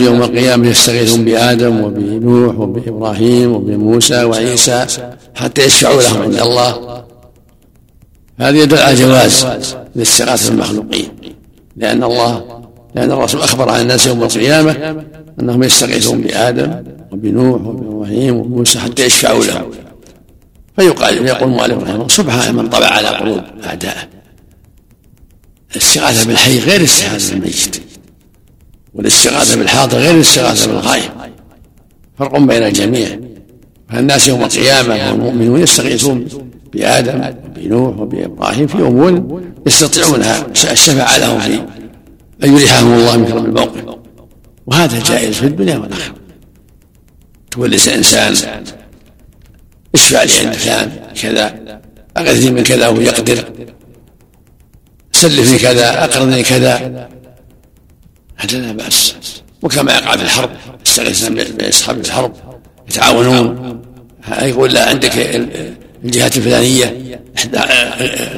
يوم القيامة يستغيثون بآدم وبنوح وبإبراهيم وبموسى وعيسى حتى يشفعوا لهم عند الله. هذا يدل على جواز الاستغاثة بالمخلوقين، لأن الرسول أخبر عن الناس يوم القيامة أنهم يستغيثون بآدم وبنوح وبإبراهيم وموسى حتى يشفعوا لهم. فيقول المؤلف رحمه الله سبحان من طبع على قلوب أعدائه. الاستغاثة بالحي غير الاستغاثة بالميت، والاستغاثة بالحاضر غير الاستغاثة بالغائب، فرق بين الجميع. فالناس يوم القيامة والمؤمنون يستغيثون بآدم وبنوح وبإبراهيم في أمور يستطيعون الشفاعة لهم في أن يريحهم الله من كرب الموقف، وهذا جائز في الدنيا والآخرة. تقول الإنسان اشفع لي عند فلان كذا، أغثني من كذا وهو يقدر، سلفني كذا، أقرضني كذا، هذا لا بأس. وكما يقع في الحرب يستغيثون بأصحاب الحرب يتعاونون، يقول لا عندك الجهات الفلانية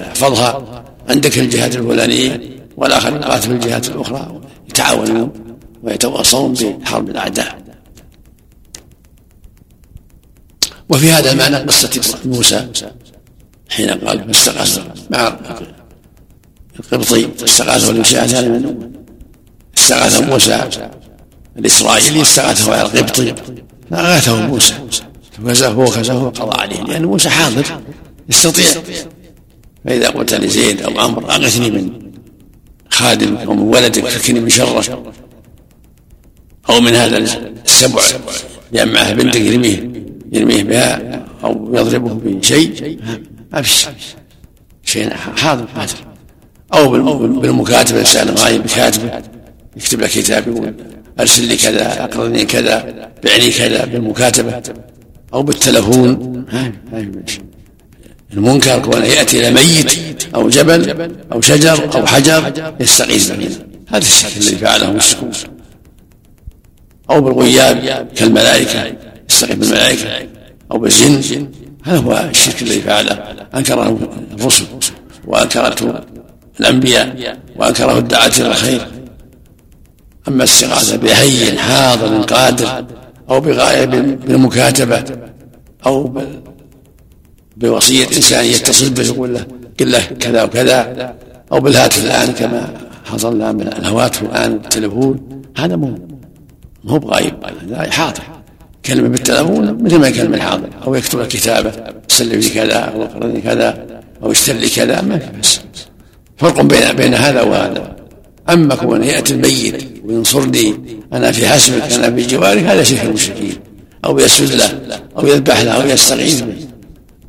احفظها، عندك الجهات الفلانية والآخر يقاتل الجهات الأخرى، يتعاونون ويتواصون بحرب الأعداء. وفي هذا المعنى قصة موسى حين قال فاستغاث مع القبطي، فاستغاثه الإسرائيلي من نوح، استغاث موسى الإسرائيلي استغاثه على القبطي فأغاثه موسى فكزاه وقضى عليه، لأن موسى حاضر يستطيع. فإذا قلت لزيد أو عمرو أغثني من خادم أو من ولدك فكني من شره، أو من هذا السبع يجمعها بنتك يرميه بها أو يضربه بشيء، أبشر شيء حاضر، أو بالمكاتبة الإنسان الغايب بكاتبة يكتب لك كتاب يقول أرسل لي كذا، أقرني كذا، بعني كذا، بالمكاتبة أو بالتلفون. المنكر كون يأتي إلى ميت أو جبل أو شجر أو حجر يستغيث منه، هذا الشيء الذي فعله المشركون. أو بالغياب كالملائكة يستغيث بالملائكة أو بالجن. هذا هو الشرك الذي فعله، أنكره الرسل وأنكرته الأنبياء وأنكره الدعاة إلى الخير. أما الاستغاثة بحي حاضر قادر أو بغائب بالمكاتبة أو بوصية إنسان يتصل به يقول له قل له كذا وكذا، أو بالهاتف الآن كما حصل لنا من الهواتف الآن والتلفون، هذا مو بغائب، هذا حاضر. كلمة بالتلفون مثل ما كلمة الحاضر، أو يكتب كتابة سلم لي كذا أو اقرأني كذا أو اشتري لي كذا، ما في فرق بين هذا وهذا. أما كون يأتي الميت وينصرني أنا في حسبك أنا في جوارك، هذا شرك المشركين، أو يسجد له أو يذبح له أو يستغيث به.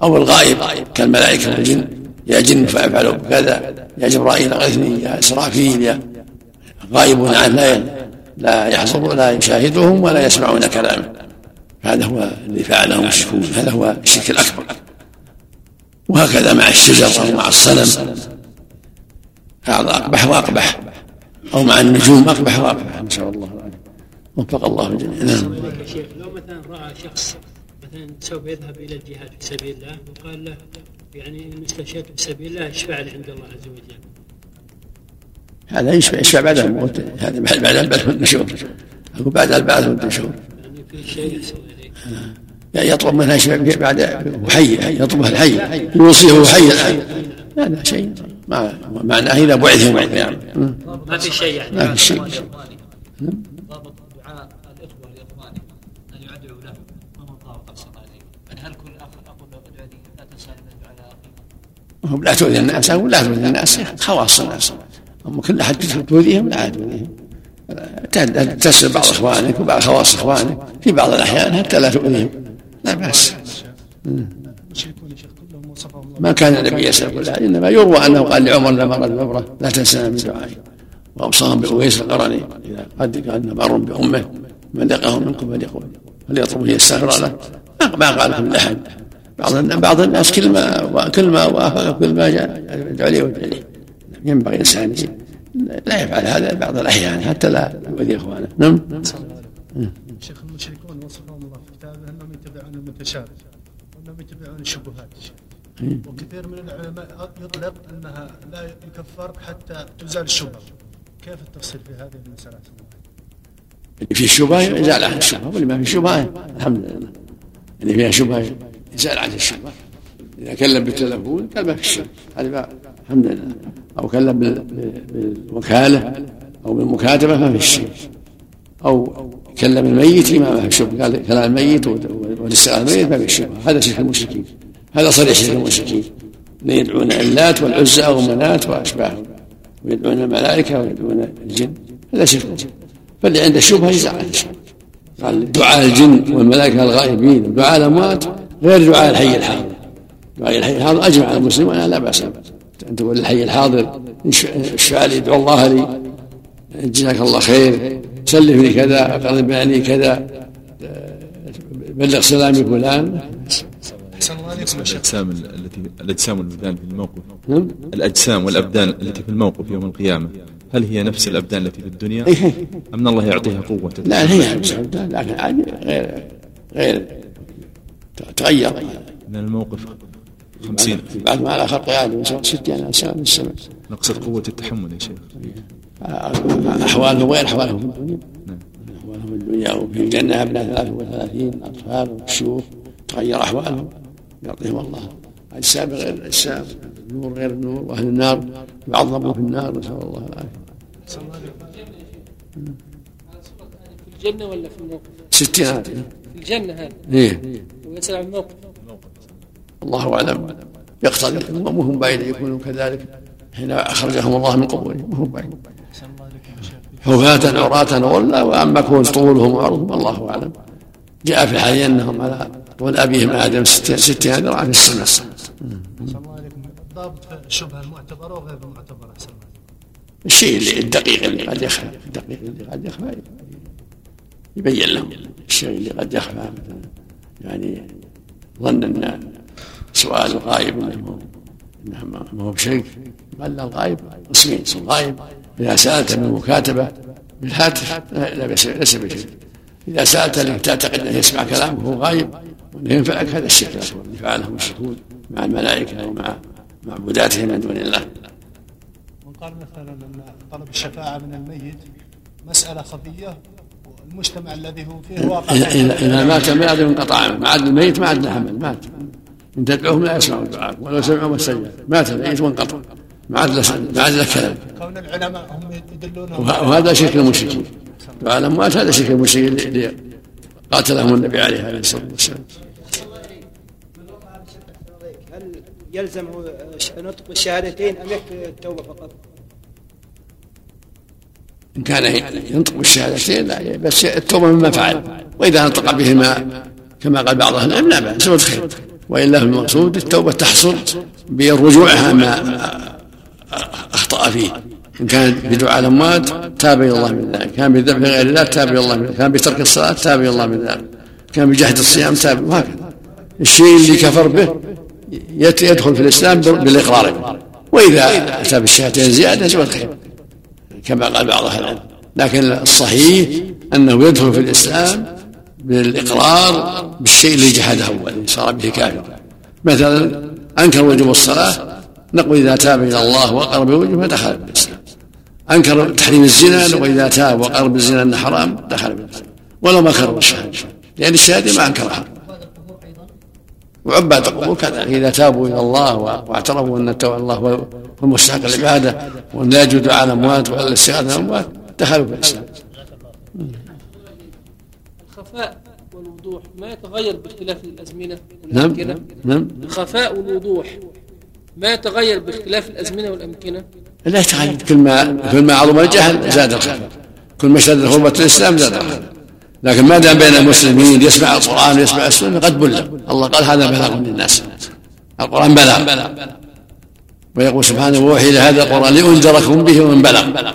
أو الغائب كالملائكة والجن، يا جن فأفعلوا كذا، يا جبرائيل أغثني، يا إسرافيل، يا غائب عنه لا يحضر ولا يشاهدهم ولا يسمعون كلامه. هذا هو اللي فعله المشركون، هذا هو الشرك الأكبر. وهكذا مع الشجر ومع الصنم أقبح وأقبح، أو مع النجوم أقبح وأقبح. إن شاء الله وفق الله الجميع. نعم. لو مثلا رأى شخص مثلا سوف يذهب إلى الجهاد في سبيل الله وقال له يعني إن استشهدت في سبيل الله اشفع لي عند الله عز وجل، هذا يشفع بعد الموت، هذا بعد البعث والنشور. أقول بعد البعث والنشور يعني في شيء يسوي عليه، يطلب منها شيء بعد وحي يطلبها الحي يوصيه حي الآن، هذا شيء معناه إذا بعثهم يعني ما في شيء، يعني ما في شيء. ضابط دعاء الإخوة لإخوانهم أن يدعوا له ومن طاب قصد عليه، هل كل أخ أقول له أدعي لا تنسى أن تدعو على أخيه؟ لا تؤذي الناس، أقول لا تؤذي الناس، خواص الناس، أما كل أحد تؤذيهم لا تؤذيهم، تسأل بعض إخوانك وبعض خواص إخوانك في بعض الأحيان حتى لا تؤذيهم، لا بأس. ما كان النبي يسأل كل أحد، إنما يروى أنه قال لعمر لما رأى المبرة لا تنسانا من دعائي، وأوصاهم بأويس القرني إذا قد بر بأمه من لقاه منكم فليقول فليطلبوا هي السهرة له، ما قال لكم أحد. بعض الناس كل ما جاء يدعو لي ويدعو لي، ينبغي الإنسان لا يفعل هذا بعض الأحيان حتى لا يؤذي إخوانه. نعم. شيخ المشركون وصفهم الله في كتابه أنهم يتبعون المتشابه وأنهم يتبعون الشبهات، وكثير من العلماء يطلق أنها لا يكفر حتى تزال الشبهة. كيف التفصيل في هذه المسألة؟ في الشبهة يزال عن الشبهة، واللي ما في شبهة الحمد لله، اللي فيها شبهة يزال عن الشبهة. إذا كلم بالتلفون كلمة في الشبهة هذا الحمد لله، أو كلم بالوكالة أو بالمكاتبة ما في الشبهة، أو كلم الميت ما في الشبهة، قال كلام الميت والاستغاثة بالميت ما في الشبهة، هذا شرك المشركين، هذا صريح شرك المشركين. يدعون اللات والعزى ومنات وأشباههم، ويدعون الملائكة ويدعون الجن، هذا شرك. فاللي عنده الشبهة يزعل عن الشبهة. قال دعاء الجن والملائكة الغائبين ودعاء الأموات غير دعاء الحي الحاضر. دعاء الحي الحاضر أجمع المسلمين أنا لا بأس أبدا، أنت تقول الحي الحاضر اشفع لي، ادعو الله لي، جزاك الله خير، سلفني كذا، أقرب بعني كذا، بلغ سلامي فلان. الأجسام والأبدان في الموقف، الأجسام والأبدان التي في الموقف يوم القيامة، هل هي نفس الأبدان التي في الدنيا أم الله يعطيها قوة؟ لا هي نفس الأبدان، لكن عادي غير تغير من الموقف 50 بعد ما على خلق عادي 6 أجسام. نقصد قوة التحمل يا شيخ، أحوالهم غير أحوالهم في الدنيا، أحوالهم في الدنيا وفي الجنة أبناء 33 أطفال وشيوخ، تغير أحوالهم، يعطيهم الله أجسام غير الأجسام، نور غير النور، وأهل النار يعظموا في النار، نسأل الله العافية. في الجنة ولا في الموقف؟ 60 في الجنة هذا. إيه. ويسأل عن الموقف. الله أعلم. يقتضي وهم بعيد يكونوا كذلك حين أخرجهم الله من قبورهم وهم بعيد. حفاة عراة غرلا، وأما كون طولهم وعرضهم الله أعلم. جاء في الحديث أنهم على طول أبيهم آدم 60 ذراع في السنة. السلام عليكم. الضابط شبه المعتبرة وغير المعتبرة. الشيء الدقيق اللي قد يخفى، يبين لهم الشيء اللي قد يخفى، يعني ظن أن سؤال الغائب إنه ما هو بشيء، بل الغائب قسمين، الغائب إذا سألت من المكاتبة بالهاتف لا بأس بشيء، إذا سألت لم تعتقد أن يسمع كلامك وهو غايب وأن ينفعك هذا الشرك الأكبر الذي فعله الشهود مع الملائكة ومع معبوداتهم من دون الله. وقال مثلا أن طلب الشفاعة من الميت مسألة خفية والمجتمع الذي هو فيه واقع. إذا مات ما عاد انقطع، ما عاد الميت ما عاد له عمل، مات. إن تدعوهم لا يسمعوا الدعاء ولو سمعوا السجدة، مات الميت وانقطع، ما عاد له كلام. كون العلماء هم يدلون وهذا شرك المشركين. دعاء الأموات هذا شرك المشركين اللي قاتلهم النبي عليه الصلاة والسلام. يلزم نطق الشهادتين أم يكفي التوبة فقط؟ إن كان ينطق بالشهادتين لا، بس التوبة مما فعل، وإذا نطق بهما كما قال بعض أهل العلم لا بأس والخير، وإلا المقصود التوبة تحصل بالرجوع عما أخطأ فيه. إن كان بدعاء الأموات تاب إلى الله من ذلك، كان بالذبح لغير الله تاب إلى الله من ذلك، كان بترك الصلاة تاب إلى الله من ذلك، كان بجحد الصيام تاب، وهكذا. الشيء اللي كفر به يدخل في الإسلام بالإقرار به، وإذا أتى بالشهادتين زيادة فهو خير كما قال بعض أهل العلم، لكن الصحيح أنه يدخل في الإسلام بالإقرار بالشيء اللي جحده أولا صار به كافر. مثلا أنكر وجوب الصلاة نقول إذا تاب إلى الله وأقر بوجوبه دخل بالإسلام، أنكر تحريم الزنا نقول إذا تاب وأقر بالزنا أنه حرام دخل بالإسلام ولو ما أنكر الشهادة، لأن الشهادة ما أنكرها. وعباد القبور كذلك إذا تابوا إلى الله واعترفوا أن الله هو المستحق العبادة وأن لا يجوز على الأموات ولا الاستغاثة بالأموات دخلوا في الإسلام. الخفاء والوضوح ما يتغير باختلاف الأزمنة؟ نعم. الخفاء والوضوح ما يتغير باختلاف الأزمنة والأمكنة؟ لا يتغير، كل ما عظم الجهل زاد الخفاء، كل ما اشتد غربة الإسلام زاد الخفاء، لكن ما دام بين المسلمين يسمع القرآن ويسمع السنة قد بلغ. الله قال هذا بلاغ للناس، القرآن بلاغ، ويقول سبحانه وأوحي لهذا القرآن لأنذركم به ومن بلغ،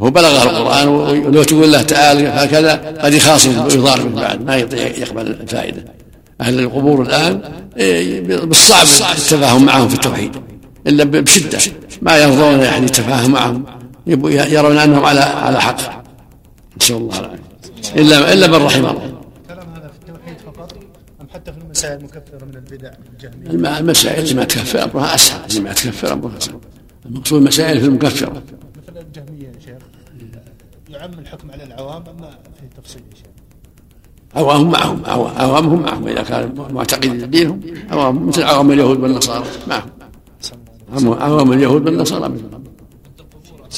هو بلغ القرآن. ولو تقول له تعالى هكذا قد يخاصم ويضارب من بعد ما يقبل الفائدة. أهل القبور الآن بالصعب التفاهم معهم في التوحيد إلا بشدة، ما يرضون يعني التفاهم معهم، يرون أنهم على حق إن شاء الله العافية إلا من رحم الله. كلام هذا في التوحيد فقط أم حتى في المسائل المكفرة من البدع الجهمية؟ المسائل اللي ما تكفر أمرها أسهل، اللي ما تكفر أمرها أسهل، المقصود مسائل في المكفرة مثل الجهمية يا شيخ. يعم الحكم على العوام أما في تفصيل يا شيخ؟ عوامهم معهم إذا كانوا معتقدين دينهم عوامهم مثل عوام اليهود والنصارى معهم، عوام اليهود والنصارى منهم.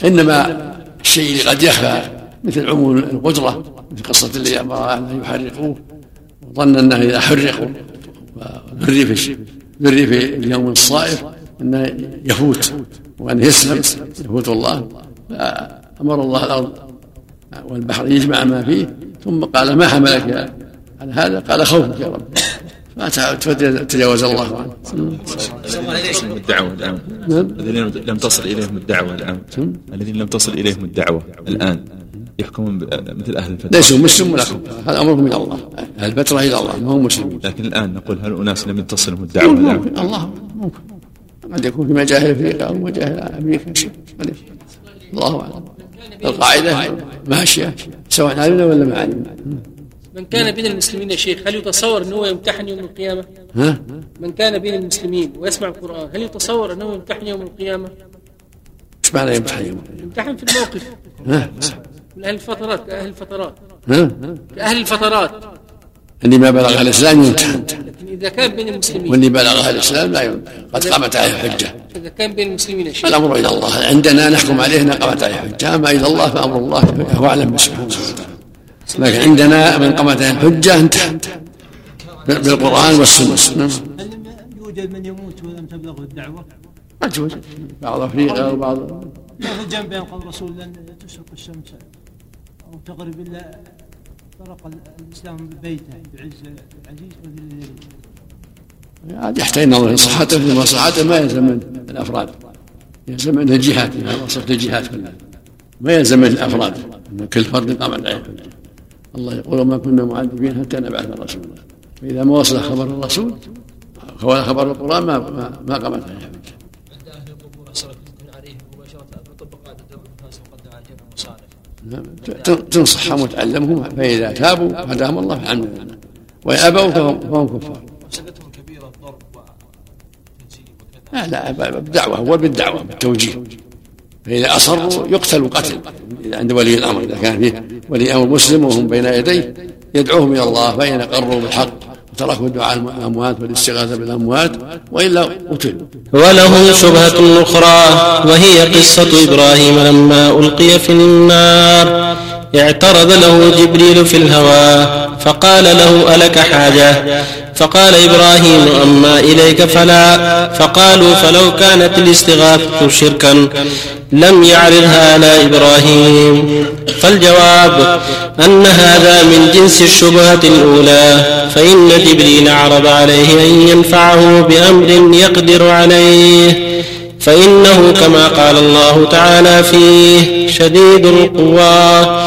إنما الشيء اللي قد يخفى مثل عموم القدرة، مثل قصة اللي أمر أن يحرقوه وظن أنه إذا حرقوا ذري في اليوم الصائف أنه يفوت وأن يسلم، يفوت الله، فأمر الله الأرض والبحر يجمع ما فيه، ثم قال ما حملك على هذا؟ قال خوفك يا رب، فتجاوز الله عنه. الذين لم تصل إليهم الدعوة الآن، يحكمون مثل أهل الفترة، ليسوا مسلم ولا كفار، هذا أمرهم من الله. أهل الفترة إلى الله، ما هم مسلمين. لكن الآن نقول هل أناس لم تصلهم الدعوة الآن؟ الله ممكن قد يكون في مجاهل أفريقيا أو مجاهل أمريكا، الله أعلم. القاعدة ماشية سواء علمنا ولا ما علمنا. من كان بين المسلمين يا شيخ هل يتصور أنه يمتحن يوم القيامة؟ من كان بين المسلمين ويسمع القرآن هل يتصور أنه يمتحن يوم القيامة؟ إيش معنى يمتحن يوم القيامة؟ يمتحن في الموقف من أهل الفترات، كأهل الفترات اللي ما بلغها الإسلام يمتحن، لكن إذا كان بين المسلمين واللي بلغها الإسلام لا يمتحن، قد قامت عليه حجة. إذا كان بين المسلمين يا شيخ الأمر إلى الله، عندنا نحكم عليه أنها قامت عليه حجة، أما إلى الله فأمر الله هو أعلم سبحانه وتعالى، لكن عندنا من قامت عليه الحجة انتهت بالقرآن والسنة. هل يوجد من يموت ولم تبلغه الدعوة؟ قد يوجد بعض أفريقيا وبعض ما في جنب بين قول الرسول لن تشرق الشمس أو تغرب إلا طرق الإسلام ببيته بعز العزيز وذل الذليل. عاد يحتاج نظر صحته، لأن صحته ما يلزم الأفراد، يلزم من الجهات، وصف الجهات كلها ما يلزم من الأفراد، إن كل فرد قام على حده. الله يقول ما كنا معذبين حتى نبعث رسولا، فإذا ما وصل خبر الرسول ولا خبر القرآن ما قامت عليه حجة. عند أهل القبور أسرة تكون عليهم مباشرة أن تطبق عادة الناس وقد دعا الجبل صالح تنصحهم وتعلمهم، فإذا تابوا هداهم الله فالحمد لله، ويأبوا فهم كفار. مسألتهم كبيرة الضرب والتنشيد. لا بالدعوة، هو بالدعوة بالتوجيه، فإذا أصروا يقتلوا قتل عند ولي الأمر، إذا كان فيه ولي أمر مسلم وهم بين يديه يدعوهم إلى الله، فإن أقروا بالحق تركوا دعاء الأموات والاستغاثة بالأموات وإلا قتل. وله شبهة أخرى وهي قصة إبراهيم لما ألقي في النار، اعترض له جبريل في الهواء فقال له ألك حاجة؟ فقال إبراهيم أما إليك فلا. فقالوا فلو كانت الاستغاثة شركا لم يعرضها على إبراهيم. فالجواب أن هذا من جنس الشبهة الأولى، فإن جبريل عرض عليه أن ينفعه بأمر يقدر عليه، فإنه كما قال الله تعالى فيه شديد القوى،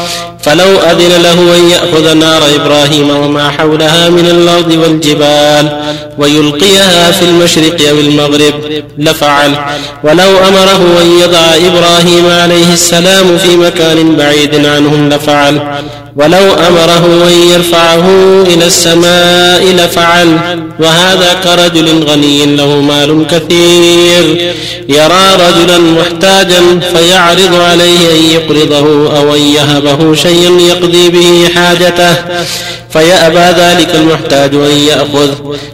فلو أذن له أن يأخذ نار إبراهيم وما حولها من الأرض والجبال ويلقيها في المشرق أو المغرب لفعل، ولو أمره أن يضع إبراهيم عليه السلام في مكان بعيد عنهم لفعل، ولو أمره أن يرفعه إلى السماء لفعل، وهذا كرجل غني له مال كثير يرى رجلا محتاجا فيعرض عليه أن يقرضه أو أن يهبه شيئا يقضي به حاجته، فيأبى ذلك المحتاج أن يأخذ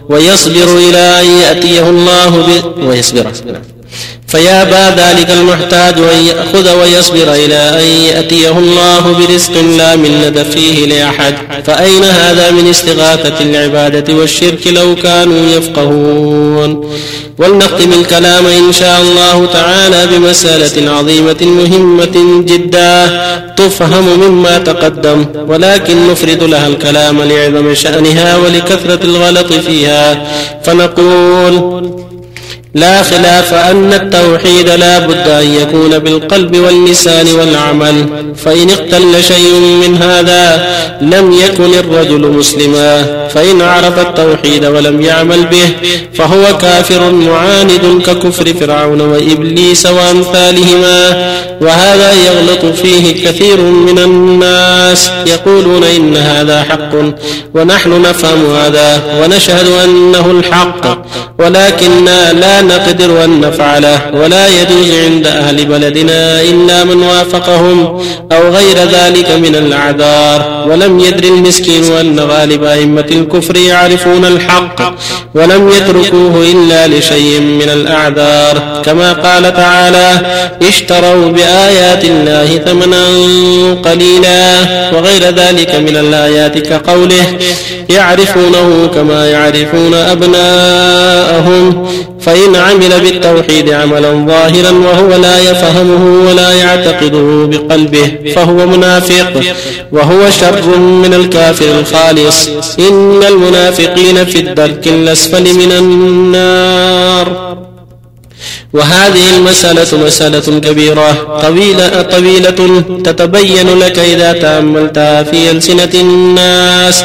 ويصبر إلى أن يأتيه الله فيأبى ذلك المحتاج أن يأخذ ويصبر إلى أن يأتيه الله برزق لا منة فيه لأحد، فأين هذا من استغاثة العبادة والشرك لو كانوا يفقهون. ولنختم الكلام إن شاء الله تعالى بمسألة عظيمة مهمة جدا تفهم مما تقدم، ولكن نفرد لها الكلام لعظم شأنها ولكثرة الغلط فيها، فنقول: لا خلاف أن التوحيد لا بد أن يكون بالقلب واللسان والعمل، فإن اختل شيء من هذا لم يكن الرجل مسلما، فإن عرف التوحيد ولم يعمل به فهو كافر معاند ككفر فرعون وإبليس وأمثالهما، وهذا يغلط فيه كثير من الناس، يقولون إن هذا حق ونحن نفهم هذا ونشهد أنه الحق، ولكننا لا نقدر أن نفعله، ولا يجوز عند أهل بلدنا إلا من وافقهم أو غير ذلك من الأعذار، ولم يدر المسكين أن غالب أئمة الكفر يعرفون الحق ولم يتركوه إلا لشيء من الأعذار، كما قال تعالى: اشتروا بآيات الله ثمنا قليلا، وغير ذلك من الآيات كقوله: يعرفونه كما يعرفون أبناءهم، فإن عمل بالتوحيد عملا ظاهرا وهو لا يفهمه ولا يعتقده بقلبه فهو منافق، وهو شر من الكافر الخالص، إن المنافقين في الدرك الأسفل من النار. وهذه المسألة مسألة كبيرة طويلة تتبين لك إذا تأملتها في ألسنة الناس،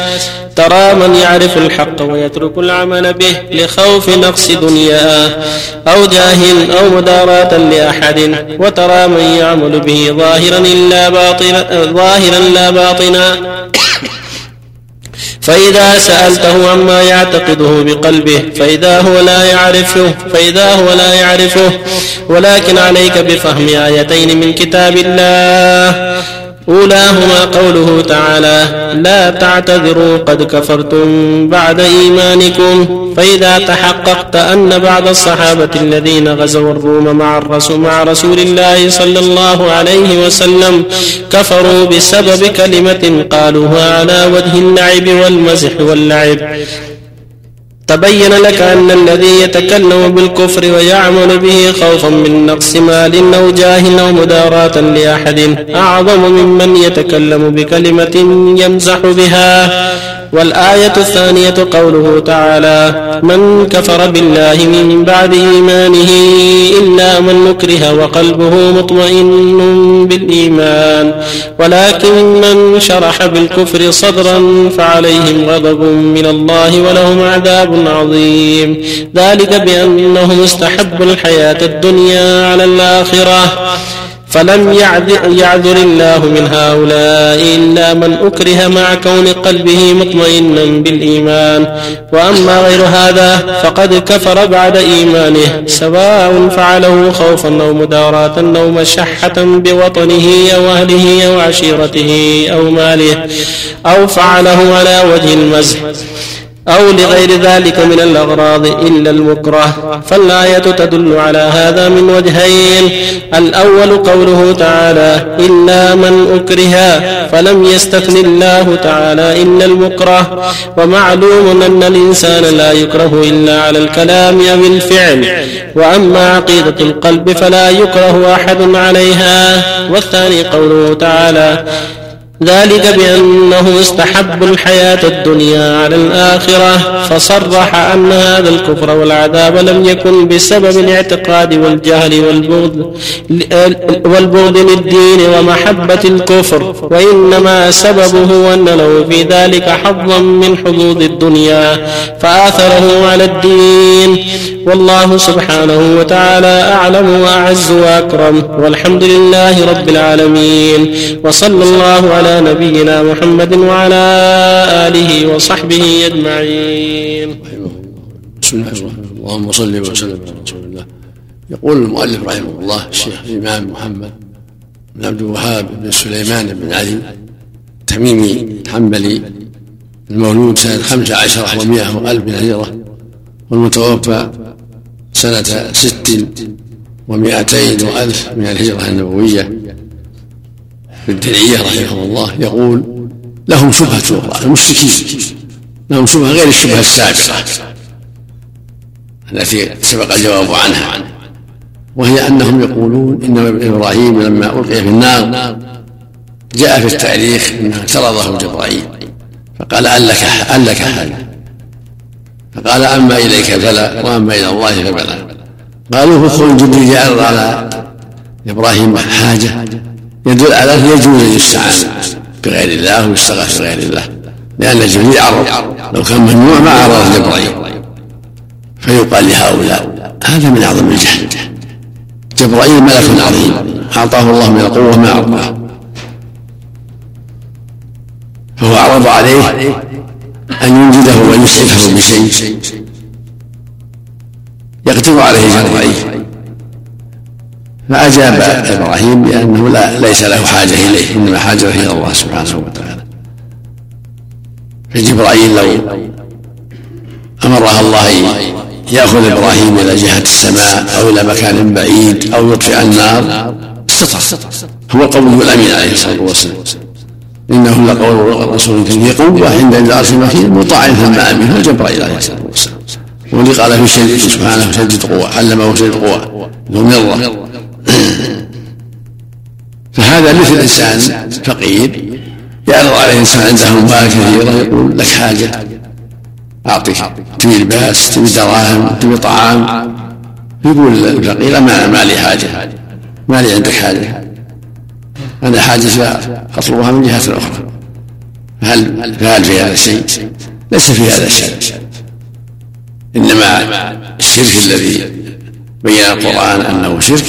ترى من يعرف الحق ويترك العمل به لخوف نقص دنياه أو جاه أو مداراة لأحد، وترى من يعمل به ظاهرا لا باطنا، فإذا سألته عما يعتقده بقلبه فإذا هو لا يعرفه. ولكن عليك بفهم آيتين من كتاب الله، أولاهما قوله تعالى: لا تعتذروا قد كفرتم بعد إيمانكم، فإذا تحققت أن بعض الصحابة الذين غزوا الروم مع رسول الله صلى الله عليه وسلم كفروا بسبب كلمة قالوها على وجه اللعب والمزح واللعب، تبين لك أن الذي يتكلم بالكفر ويعمل به خوفا من نقص مال أو جاه أو مداراة لأحد أعظم ممن يتكلم بكلمة يمزح بها. والآية الثانية قوله تعالى: من كفر بالله من بعد إيمانه إلا من أكره وقلبه مطمئن بالإيمان، ولكن من شرح بالكفر صدرا فعليهم غضب من الله ولهم عذاب عظيم، ذلك بأنهم استحبوا الحياة الدنيا على الآخرة، فلم يعذر الله من هؤلاء إلا من أكره مع كون قلبه مطمئنا بالإيمان، وأما غير هذا فقد كفر بعد إيمانه سواء فعله خوفا أو مداراة أو مشحة بوطنه أو أهله أو عشيرته أو ماله أو فعله على وجه المزح أو لغير ذلك من الأغراض إلا المكره. فالآية تدل على هذا من وجهين: الأول قوله تعالى إلا من أكره، فلم يستثن الله تعالى إلا المكره، ومعلوم أن الإنسان لا يكره إلا على الكلام أو الفعل، وأما عقيدة القلب فلا يكره أحد عليها. والثاني قوله تعالى ذلك بأنه استحب الحياة الدنيا على الآخرة، فصرح أن هذا الكفر والعذاب لم يكن بسبب الاعتقاد والجهل والبغض للدين ومحبة الكفر، وإنما سببه أن له في ذلك حظا من حظوظ الدنيا فآثره على الدين. والله سبحانه وتعالى أعلم وأعز وأكرم، والحمد لله رب العالمين، وصلى الله على نبينا محمد وعلى آله وصحبه أجمعين. بسم الله الرحمن الرحيم، اللهم صل وسلم على رسول الله. يقول المؤلف رحمه الله الشيخ الإمام محمد بن عبد الوهاب بن سليمان بن علي التميمي الحنبلي المولود سنة 15 و100 وألف من الهجرة، والمتوفى سنة 6 و200 وألف من الهجرة النبوية في الدرعية رحمه الله. يقول لهم شبهة أخرى، المشركين لهم شبهة غير الشبهة السابقة التي سبق الجواب عنها، وهي أنهم يقولون إن إبراهيم لما ألقي في النار جاء في التاريخ أنه اعترضه جبريل فقال أن لك هذا، فقال أما إليك فلا وأما إلى الله فبلا. قالوا فخر جبريل جعل على إبراهيم حاجة يدل على أنه يجوز الاستعانة بغير الله والاستغاثة بغير الله، لأن جبريل عرض، لو كان ممنوع ما عرض جبريل. فيقال لهؤلاء هذا من أعظم الجهل، جبريل ملك عظيم أعطاه الله من القوة ما أعطاه، فهو عرض عليه أن ينجده ويسعفه بشيء يقدر عليه جبريل، فأجاب إبراهيم بأنه ليس له حاجة إليه، إنما حاجة إلى الله سبحانه وتعالى. فجبرائيل لو أمرها الله يأخذ إبراهيم إلى جهة السماء أو إلى مكان بعيد أو يطفئ النار استطاع، هو القوي الأمين عليه الصلاة والسلام، إنه لقول رسول كريم قوة عند العرش المكين مطاع ثم أمين، هو جبرائيل عليه الصلاة والسلام. ولذلك قال في شيء سبحانه شديد القوة، علمه شديد القوة ذو مرة. فهذا مثل إنسان فقير يعرض عليه إنسان عنده مال كثيرة يقول لك حاجة أعطيك، تبي لباس تبي دراهم تبي طعام، يقول الفقير ما لي حاجة، ما لي عندك حاجة، أنا حاجة أطلبها من جهة أخرى. فهل في هذا شيء؟ ليس في هذا شيء، إنما الشرك الذي بين القرآن أنه شرك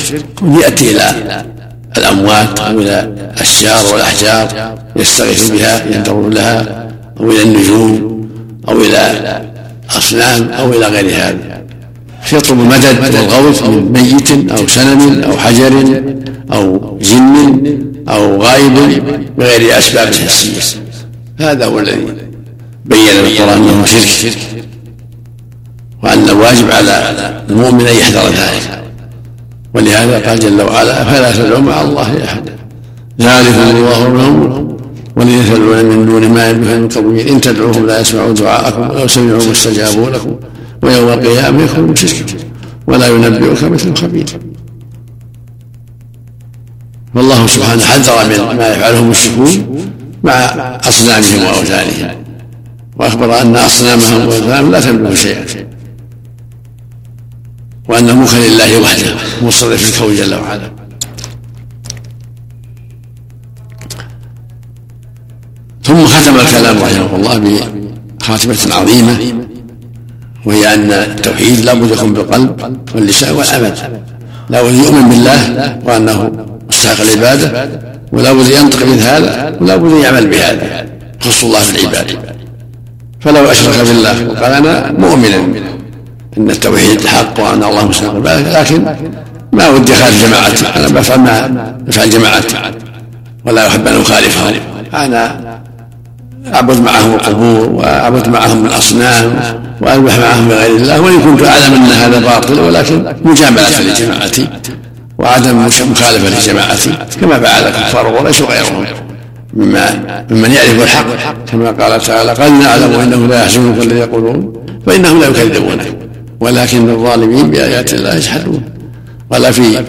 يأتي إلى الأموات أو إلى الأشجار والأحجار يستغيث بها ينتظر لها، أو إلى النجوم أو إلى أصنام أو إلى غير هذا، فيطلب مدد والغوث من ميت أو سنم أو حجر أو جن أو غائب بغير أسباب حسية. هذا هو الذي بين القرآن أنه شرك، وأن الواجب على المؤمن أن يحذر ذلك، ولهذا قال جل وعلا فلا تدعوا مع الله أحدا ذلكم الله لهم والذين يدعون من دون ما يدعون من قبل إن تدعوهم لا يسمعوا دعاءكم أو سمعوا ما استجابوا لكم ويوم القيامة يخرجون شرككم ولا ينبئك مثل خبير. والله سبحانه حذر من ما يفعله المشركون مع أصنامهم وأوثانهم، وأخبر أن أصنامهم وأوثانهم لا تملك شيئا، وأنه ملك لله وحده مصرف في الكون جل وعلا. ثم ختم الكلام رحمه الله بخاتمة عظيمة، وهي أن التوحيد لا بد يكون بالقلب واللسان والعمل، لا بد يؤمن بالله وأنه تستحق العبادة، ولا بد ينطق من هذا، ولا بد يعمل بهذا، خص الله في العبادة. فلو أشرك بالله وقال أنا مؤمن أن التوحيد حق وأن الله مستحق العبادة، لكن ما ودي خالف جماعتي، أنا بفعل ما بفعل جماعتي ولا أحب أن أخالفهم، أنا أعبد معهم القبور وأعبد معهم الأصنام وأذبح معهم بغير الله، وإن كنت أعلم أن هذا باطل، ولكن مجاملة لجماعتي وعدم مخالفة لجماعتي كما فعل الكفار قريش وغيرهم ممن يعرف الحق، كما قال تعالى: قد نعلم أنه لا يحزنك الذي يقولون فإنهم لا يكذبونك ولكن الظالمين بآيات الله يجحدون. قال في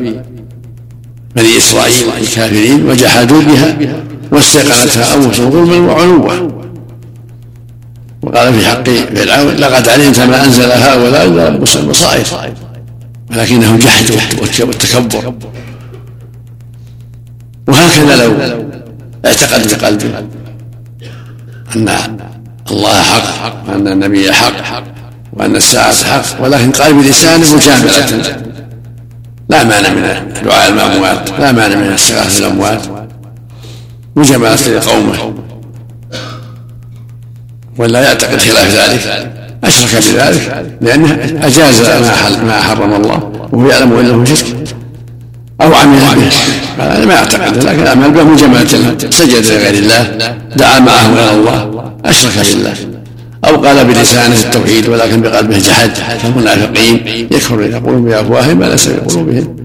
بني إسرائيل الكافرين: وجحدوا بها واستيقنتها أنفسهم ظلما وعلوا. وقال في حق فرعون: لقد علمت ما أنزل هؤلاء إلا بصائر، ولكنهم جحدوا والتكبر. وهكذا لو اعتقد بقلبه أن الله حق وأن النبي حق وأن الساعة حق، ولكن قال بلسانه مجاملة، لا مانع من دعاء الأموات، لا مانع من استغاثة الأموات وجماعة لقومه، ولا يعتقد خلاف ذلك، أشرك بذلك لأنه أجاز ما حرم الله وهو يعلم أنه شرك، أو عمل به. أنا ما أعتقد، لكن عمل به مجاملة له، سجد لغير الله، دعا معه إلى الله، أشرك بالله، أو قال بلسانه التوحيد ولكن بقلبه جحد. فالمنافقين يكفرون يقولون بأفواههم ما ليس بقلوبهم.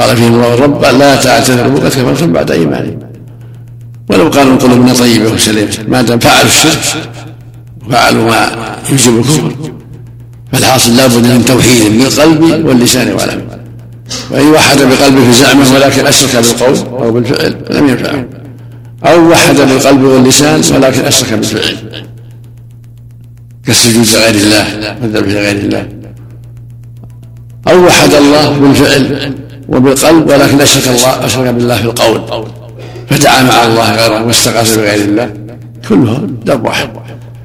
قال فيهم الله: رب لا تعتذروا قد كفرتم بعد إيمانهم. ولو قالوا قلوبنا طيبة وسليمة، ما دام فعلوا الشرك وفعلوا ما يوجب الكفر، فالحاصل لابد من توحيد بالقلب واللسان والعمل. وإن وحد بقلبه في زعمه ولكن أشرك بالقول أو بالفعل لم ينفعه، أو وحد بالقلب واللسان ولكن أشرك بالفعل كالسجود لغير الله والذبح لغير الله، أو وحد الله بالفعل وبالقلب ولكن أشرك بالله في القول، فدعا مع الله غيره واستغاث بغير الله، كلهم ذنب واحد.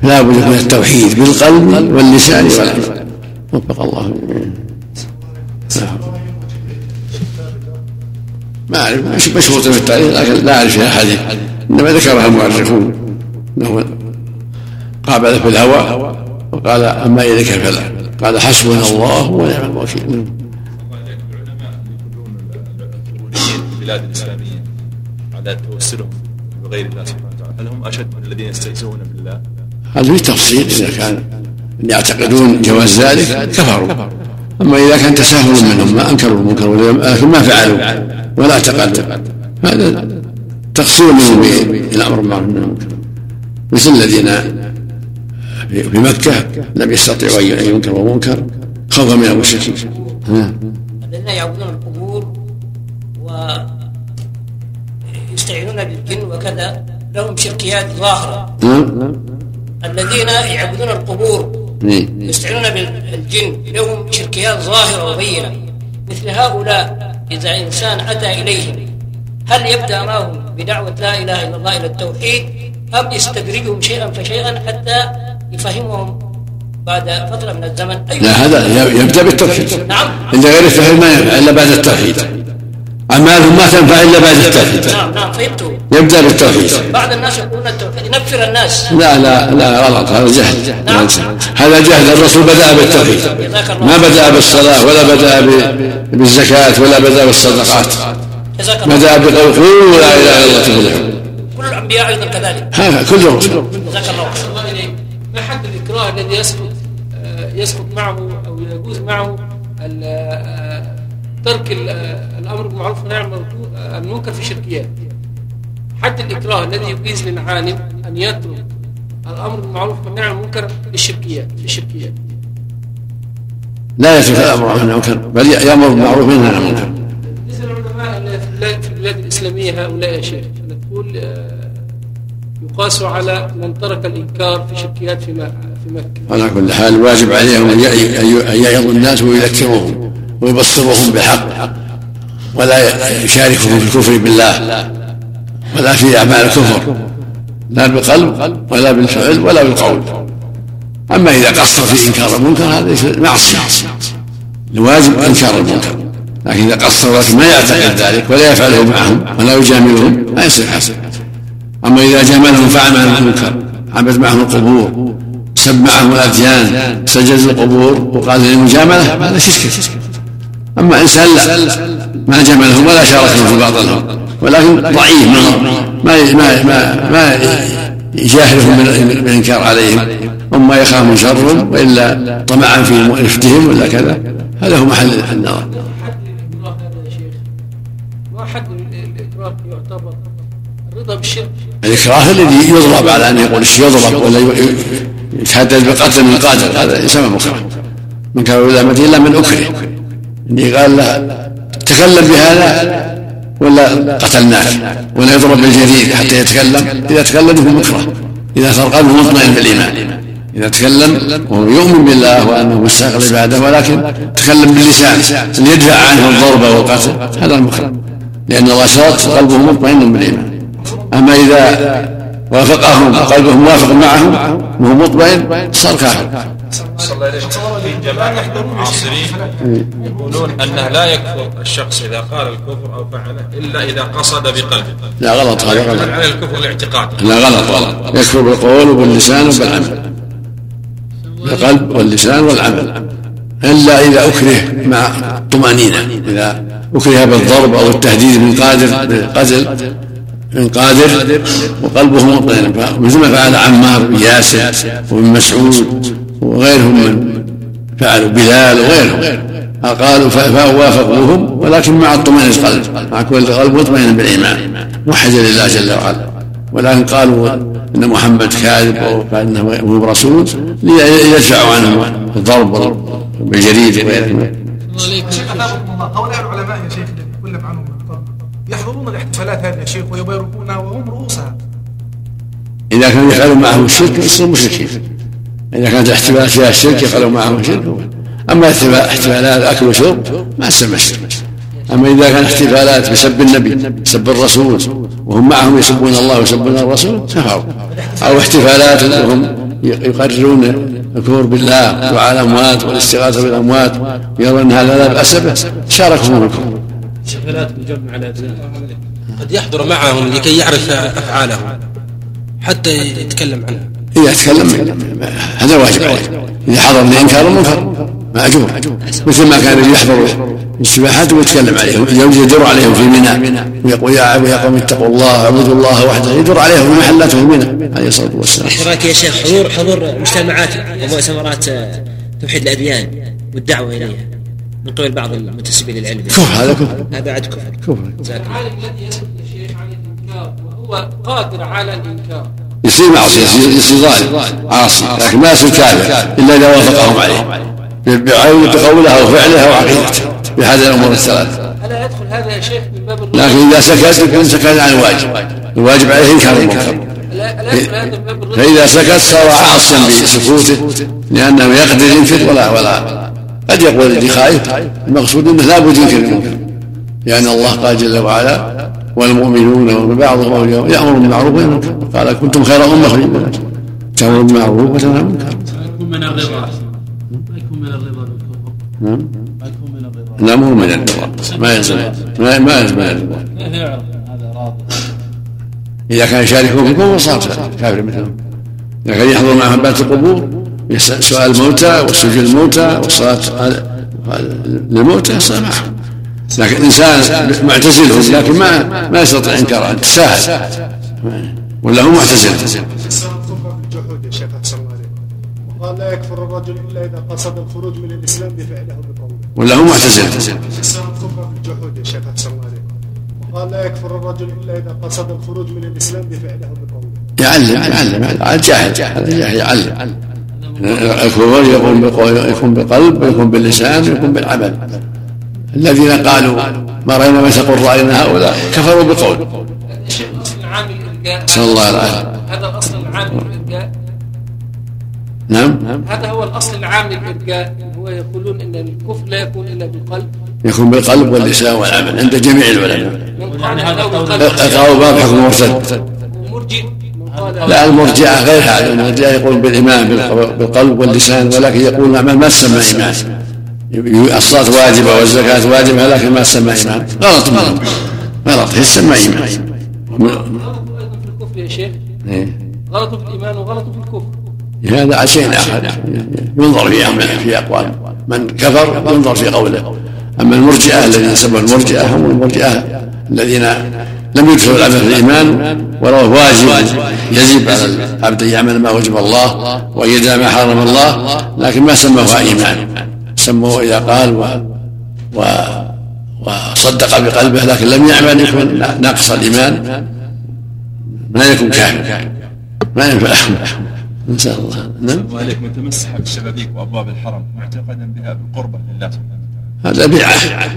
لا بد من التوحيد بالقلب واللسان والعمل. وفق الله ما أعرف مشهورة في التاريخ، لكن لا أعرف فيها حديث، إنما ذكرها المؤرخون أنه قابل في الهوى وقال: أما إليك فلا. قال: حسبنا الله ونعم الوكيل. البلاد الإسلامية على توسلهم بغير الله سبحانه وتعالى، هل هم أشد من الذين يستهزئون بالله؟ هل في تفصيل؟ إذا كان يعتقدون جواز ذلك كفروا، أما إذا كان تساهل منهم ما أنكروا المنكر ولكن ما فعلوا ولا اعتقدوا، هذا تقصير منهم بالأمر بالمعروف والنهي عن المنكر، مثل الذين في مكة لم يستطيعوا أن ينكروا المنكر خوفا من المشركين، الذين يعبدون القبور يستعينون بالجن وكذا، لهم شركيات ظاهرة. الذين يعبدون القبور يستعينون بالجن، لهم شركيات ظاهرة وبينة. مثل هؤلاء إذا إنسان أتى إليهم، هل يبدأ معهم بدعوة لا إله إلا الله إلى التوحيد، أم يستدرجهم شيئا فشيئا حتى يفهمهم بعد فترة من الزمن؟ أيوة. لا، هذا يبدأ بالتوحيد. نعم. إذا غير التوحيد ما ينفع إلا بعد التوحيد. أعمالهم ما تنفع إلا بعد التوحيد. نعم فهمتم. يبدأ بالتوحيد. بعض الناس يقولون التوحيد ينفر الناس. لا غلط، هذا جهل. نعم. هذا جهل. الرسول بدأ بالتوحيد، ما بدأ بالصلاة ولا بدأ بالزكاة ولا بدأ بالصدقات، بدأ بقول قولوا لا إله إلا الله. كل الأنبياء أيضا كذلك. هذا كلهم. جزاك الله خير. ما حد الإكراه الذي يسقط معه أو يجوز معه ترك الأمر بالمعروف والنهي عن المنكر في الشركيات، حتى الإكراه الذي يجيز للعالم أن يترك الأمر بالمعروف والنهي عن المنكر في الشركيات. لا يترك الأمر بالمعروف والنهي عن المنكر، بل يأمر بالمعروف والنهي عن المنكر. بالنسبة للعلماء في البلاد الإسلامية هؤلاء يا شيخ نقول يقاسوا على من ترك الإنكار في الشركيات في مكة. على كل حال واجب عليهم أن يعظوا الناس ويذكروهم ويبصرهم بحق، ولا يشاركهم في الكفر بالله ولا في أعمال الكفر، لا بالقلب ولا بالفعل ولا بالقول. أما إذا قصر في إنكار المنكر هذا معصية، الواجب إنكار المنكر لكن إذا قصرت ما يعتقد ذلك ولا يفعله معهم ولا يجاملهم لا يصير حسن. أما إذا جاملهم فعل معهم المنكر، عبد معهم القبور، سب معهم الأديان، سجد القبور وقال للمجاملة، هذا شرك. أما إنسان لا ما جاملهم ولا شاركهم في باطلهم، ولكن ضعيف ما يجاهلهم من إنكار عليهم، وما يخاف شر وإلا طمعا في مؤلفتهم ولا كذا، هذا هو محل النظر. واحد الإكراه يعتبر الرضا بالشرك، الإكراه الذي يضرب على أن يقول يضرب ولا يتحدث بقتل من قاتل، هذا يسمى مكره. من كان ولا مدين إلا من أكره، إني قال له تكلم بهذا ولا قتلناك، ولا يضرب بالجريد حتى يتكلم. إذا تكلم فهو مكره، إذا سرقه مطمئن بالإيمان، إذا تكلم ويؤمن بالله وأنه مستقل بعده، ولكن تكلم باللسان ليدفع عنه الضربة والقتل، هذا المكره، لأن الله شرط قلبه مطمئن بالإيمان. أما إذا وافقهم قلبه موافق معهم وهو مطمئن صار كافر. صلى الله عليه وسلم جماعة المعاصرين يقولون أنه لا يكفر الشخص إذا قال الكفر أو فعله إلا إذا قصد بقلبه. لا غلط، هذا غلط. على الكفر الاعتقادي. لا غلط. يكفر بالقول وباللسان وبالعمل، بالقلب واللسان والعمل، إلا إذا أكره مع طمأنينة. إذا أكره بالضرب أو التهديد من قادر بالقتل من قادر وقلبه مطمئن، مثل ما فعل عمار بن ياسر وابن مسعود وغيرهم من فعلوا، بلال وغيرهم، قالوا فوافقوهم ولكن مع الطمأنينة القلب، مع كل قلب مطمئن بالإيمان موحد لله جل وعلا. ولكن قالوا إن محمد كاذب أو كأنه هو رسول ليدفعوا عنه الضرب بالجريد وغيره. هؤلاء العلماء يا شيخ يتكلم عنهم يحضرون الاحتفالات هذه يا شيخ ويباركونها وهم رؤوسها، إذا كانوا يفعلون معهم الشرك يصيروا مشركين. إذا كانت الاحتفالات فيها الشرك يفعلون معهم الشرك. أما احتفالات أكل وشرب ما تسمى الشرك. أما إذا كانت احتفالات بسب النبي سب الرسول وهم معهم يسبون الله ويسبون الرسول سفروا، أو احتفالات وهم يقررون الكفر بالله ودعاء الأموات والاستغاثة بالأموات يرون أن هذا لا بأس به شاركهم الكفر. احتفالات بجمع الأذان قد يحضر معهم لكي يعرف أفعالهم حتى يتكلم عنها. إذا تكلم هذا واجب عليه، إذا حضر لإنكار المنكر مأجور، مثل ما كان يحضر السباحات ويتكلم عليهم، يدور عليهم في منى ويقول يا قوم اتقوا الله اعبدوا الله وحده، يدور عليهم في محلاته في منى عليه الصلاة والسلام. حضرات يا شيخ حضور مجتمعات ومؤتمرات توحيد الأديان والدعوة إليها من قبل بعض المنتسبين للعلم كفر، هذا كفر، هذا بعد كفر. العالم الذي يسكت الشيخ عن الإنكار وهو قادر على الإنكار يصير معصي، يصير ظالم عاصي، لكن ما يصير كافر إلا إذا وافقهم عليه بعين قولها وفعلها وعقيدته بهذه الأمور الثلاثة. ألا يدخل هذا يا شيخ من باب الرضا؟ لكن إذا سكت يكون سكت عن الواجب، الواجب عليه إنكار المنكر، فإذا سكت صار عاصيا بسكوته لأنه يقدر ينفق ولا قد يقول الذي خائف. المقصود أنه لا بد ينكر المنكر، لأن الله قال جل وعلا والمؤمنون وبعضهم أولياء يأمرون بالمعروف وينهون عن المنكر قال كنتم خير أمة أخرجت للناس تأمرون بالمعروف وتنهون عن المنكر. لا مو من الرضا، ما يلزم ما الرضا. إذا كان يشاركون في القبور صار كافر مثلهم، إذا كان يحضر معهم بات القبور سؤال الموتى وسجود الموتى والصلاة للموتى صار معهم، لكن إنسان معتزلهم لكن ما يستطيع إنكار أن تساهل ولا هو معتزل. قال لا يكفر الرجل إلا إذا قصد الخروج من الإسلام بفعله بقوله ولا هو معتزل. قال لا يكفر الرجل إلا إذا قصد الخروج من الإسلام بفعله بقوله يعلم جاهل يعلم. الخروج يكون بقوله، يكون بالقلب، يكون باللسان، يكون بالعمل. الذين قالوا ما رأينا ما تقول رأينا هؤلاء كفروا بقوله. صلى الله عليه وسلم هذا أصل العام الإرجاء. نعم هذا هو الأصل العام للإرجاء، هو يقولون إن الكفر لا يكون إلا بالقلب، يكون بالقلب واللسان والعمل عند جميع العلماء. قالوا باب حكم المرتد لا المرجئة غير هذا، المرجئة يقولون بالإيمان بالقلب واللسان ولكن يقولون الأعمال ما تسمى إيمان، الصلاة واجبة والزكاة واجبة لكن ما تسمى إمام، غلط منهم، غلط، هي تسمى إمام. غلط أيضا في الكفر يا شيخ، غلط في الإيمان وغلط في الكفر، هذا على شيء آخر ينظر في أعماله في أقواله، من كفر ينظر في قوله. أما المرجئة الذين سموا المرجئة هم المرجئة الذين لم يدخلوا العمل في الإيمان ولو واجب، يجب على العبد أن يعمل ما وجب الله ويدع ما حرم الله، لكن ما سموها إيمان، سموه إذا قال وصدق بقلبه لكن لم يعمل يكون ناقص الإيمان، ما يكون كامل، ما ينفع. إن شاء الله. نعم. وعليك من تمسح بالشبابيك وأبواب الحرم معتقدا بها بالقربة لله سبحانه، هذا بيعة.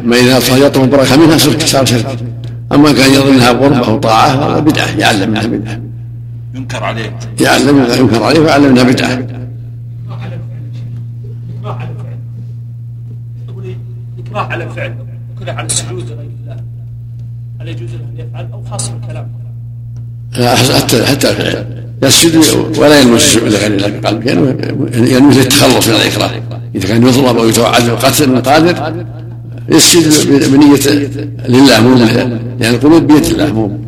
ما إذا يطلب بركة منها صار شرك، أما كان يظنها قربة وطاعة هذا بدعة، يعلم منها بدعة، ينكر عليه، ينكر عليه ويعلم منها بدعة. إكراه على الفعل وكره على السجود لغير الله، هل يجوز له أن يفعل أو خاص بالكلام؟ لا، حتى الفعل يسجد ولا يلمس لغير الله بقلبه، ينوي التخلص من الإكراه. إذا كان يضرب أو يتوعد بالقتل من قادر يسجد بنية لله، مو لأن القلوب بيد الله، مو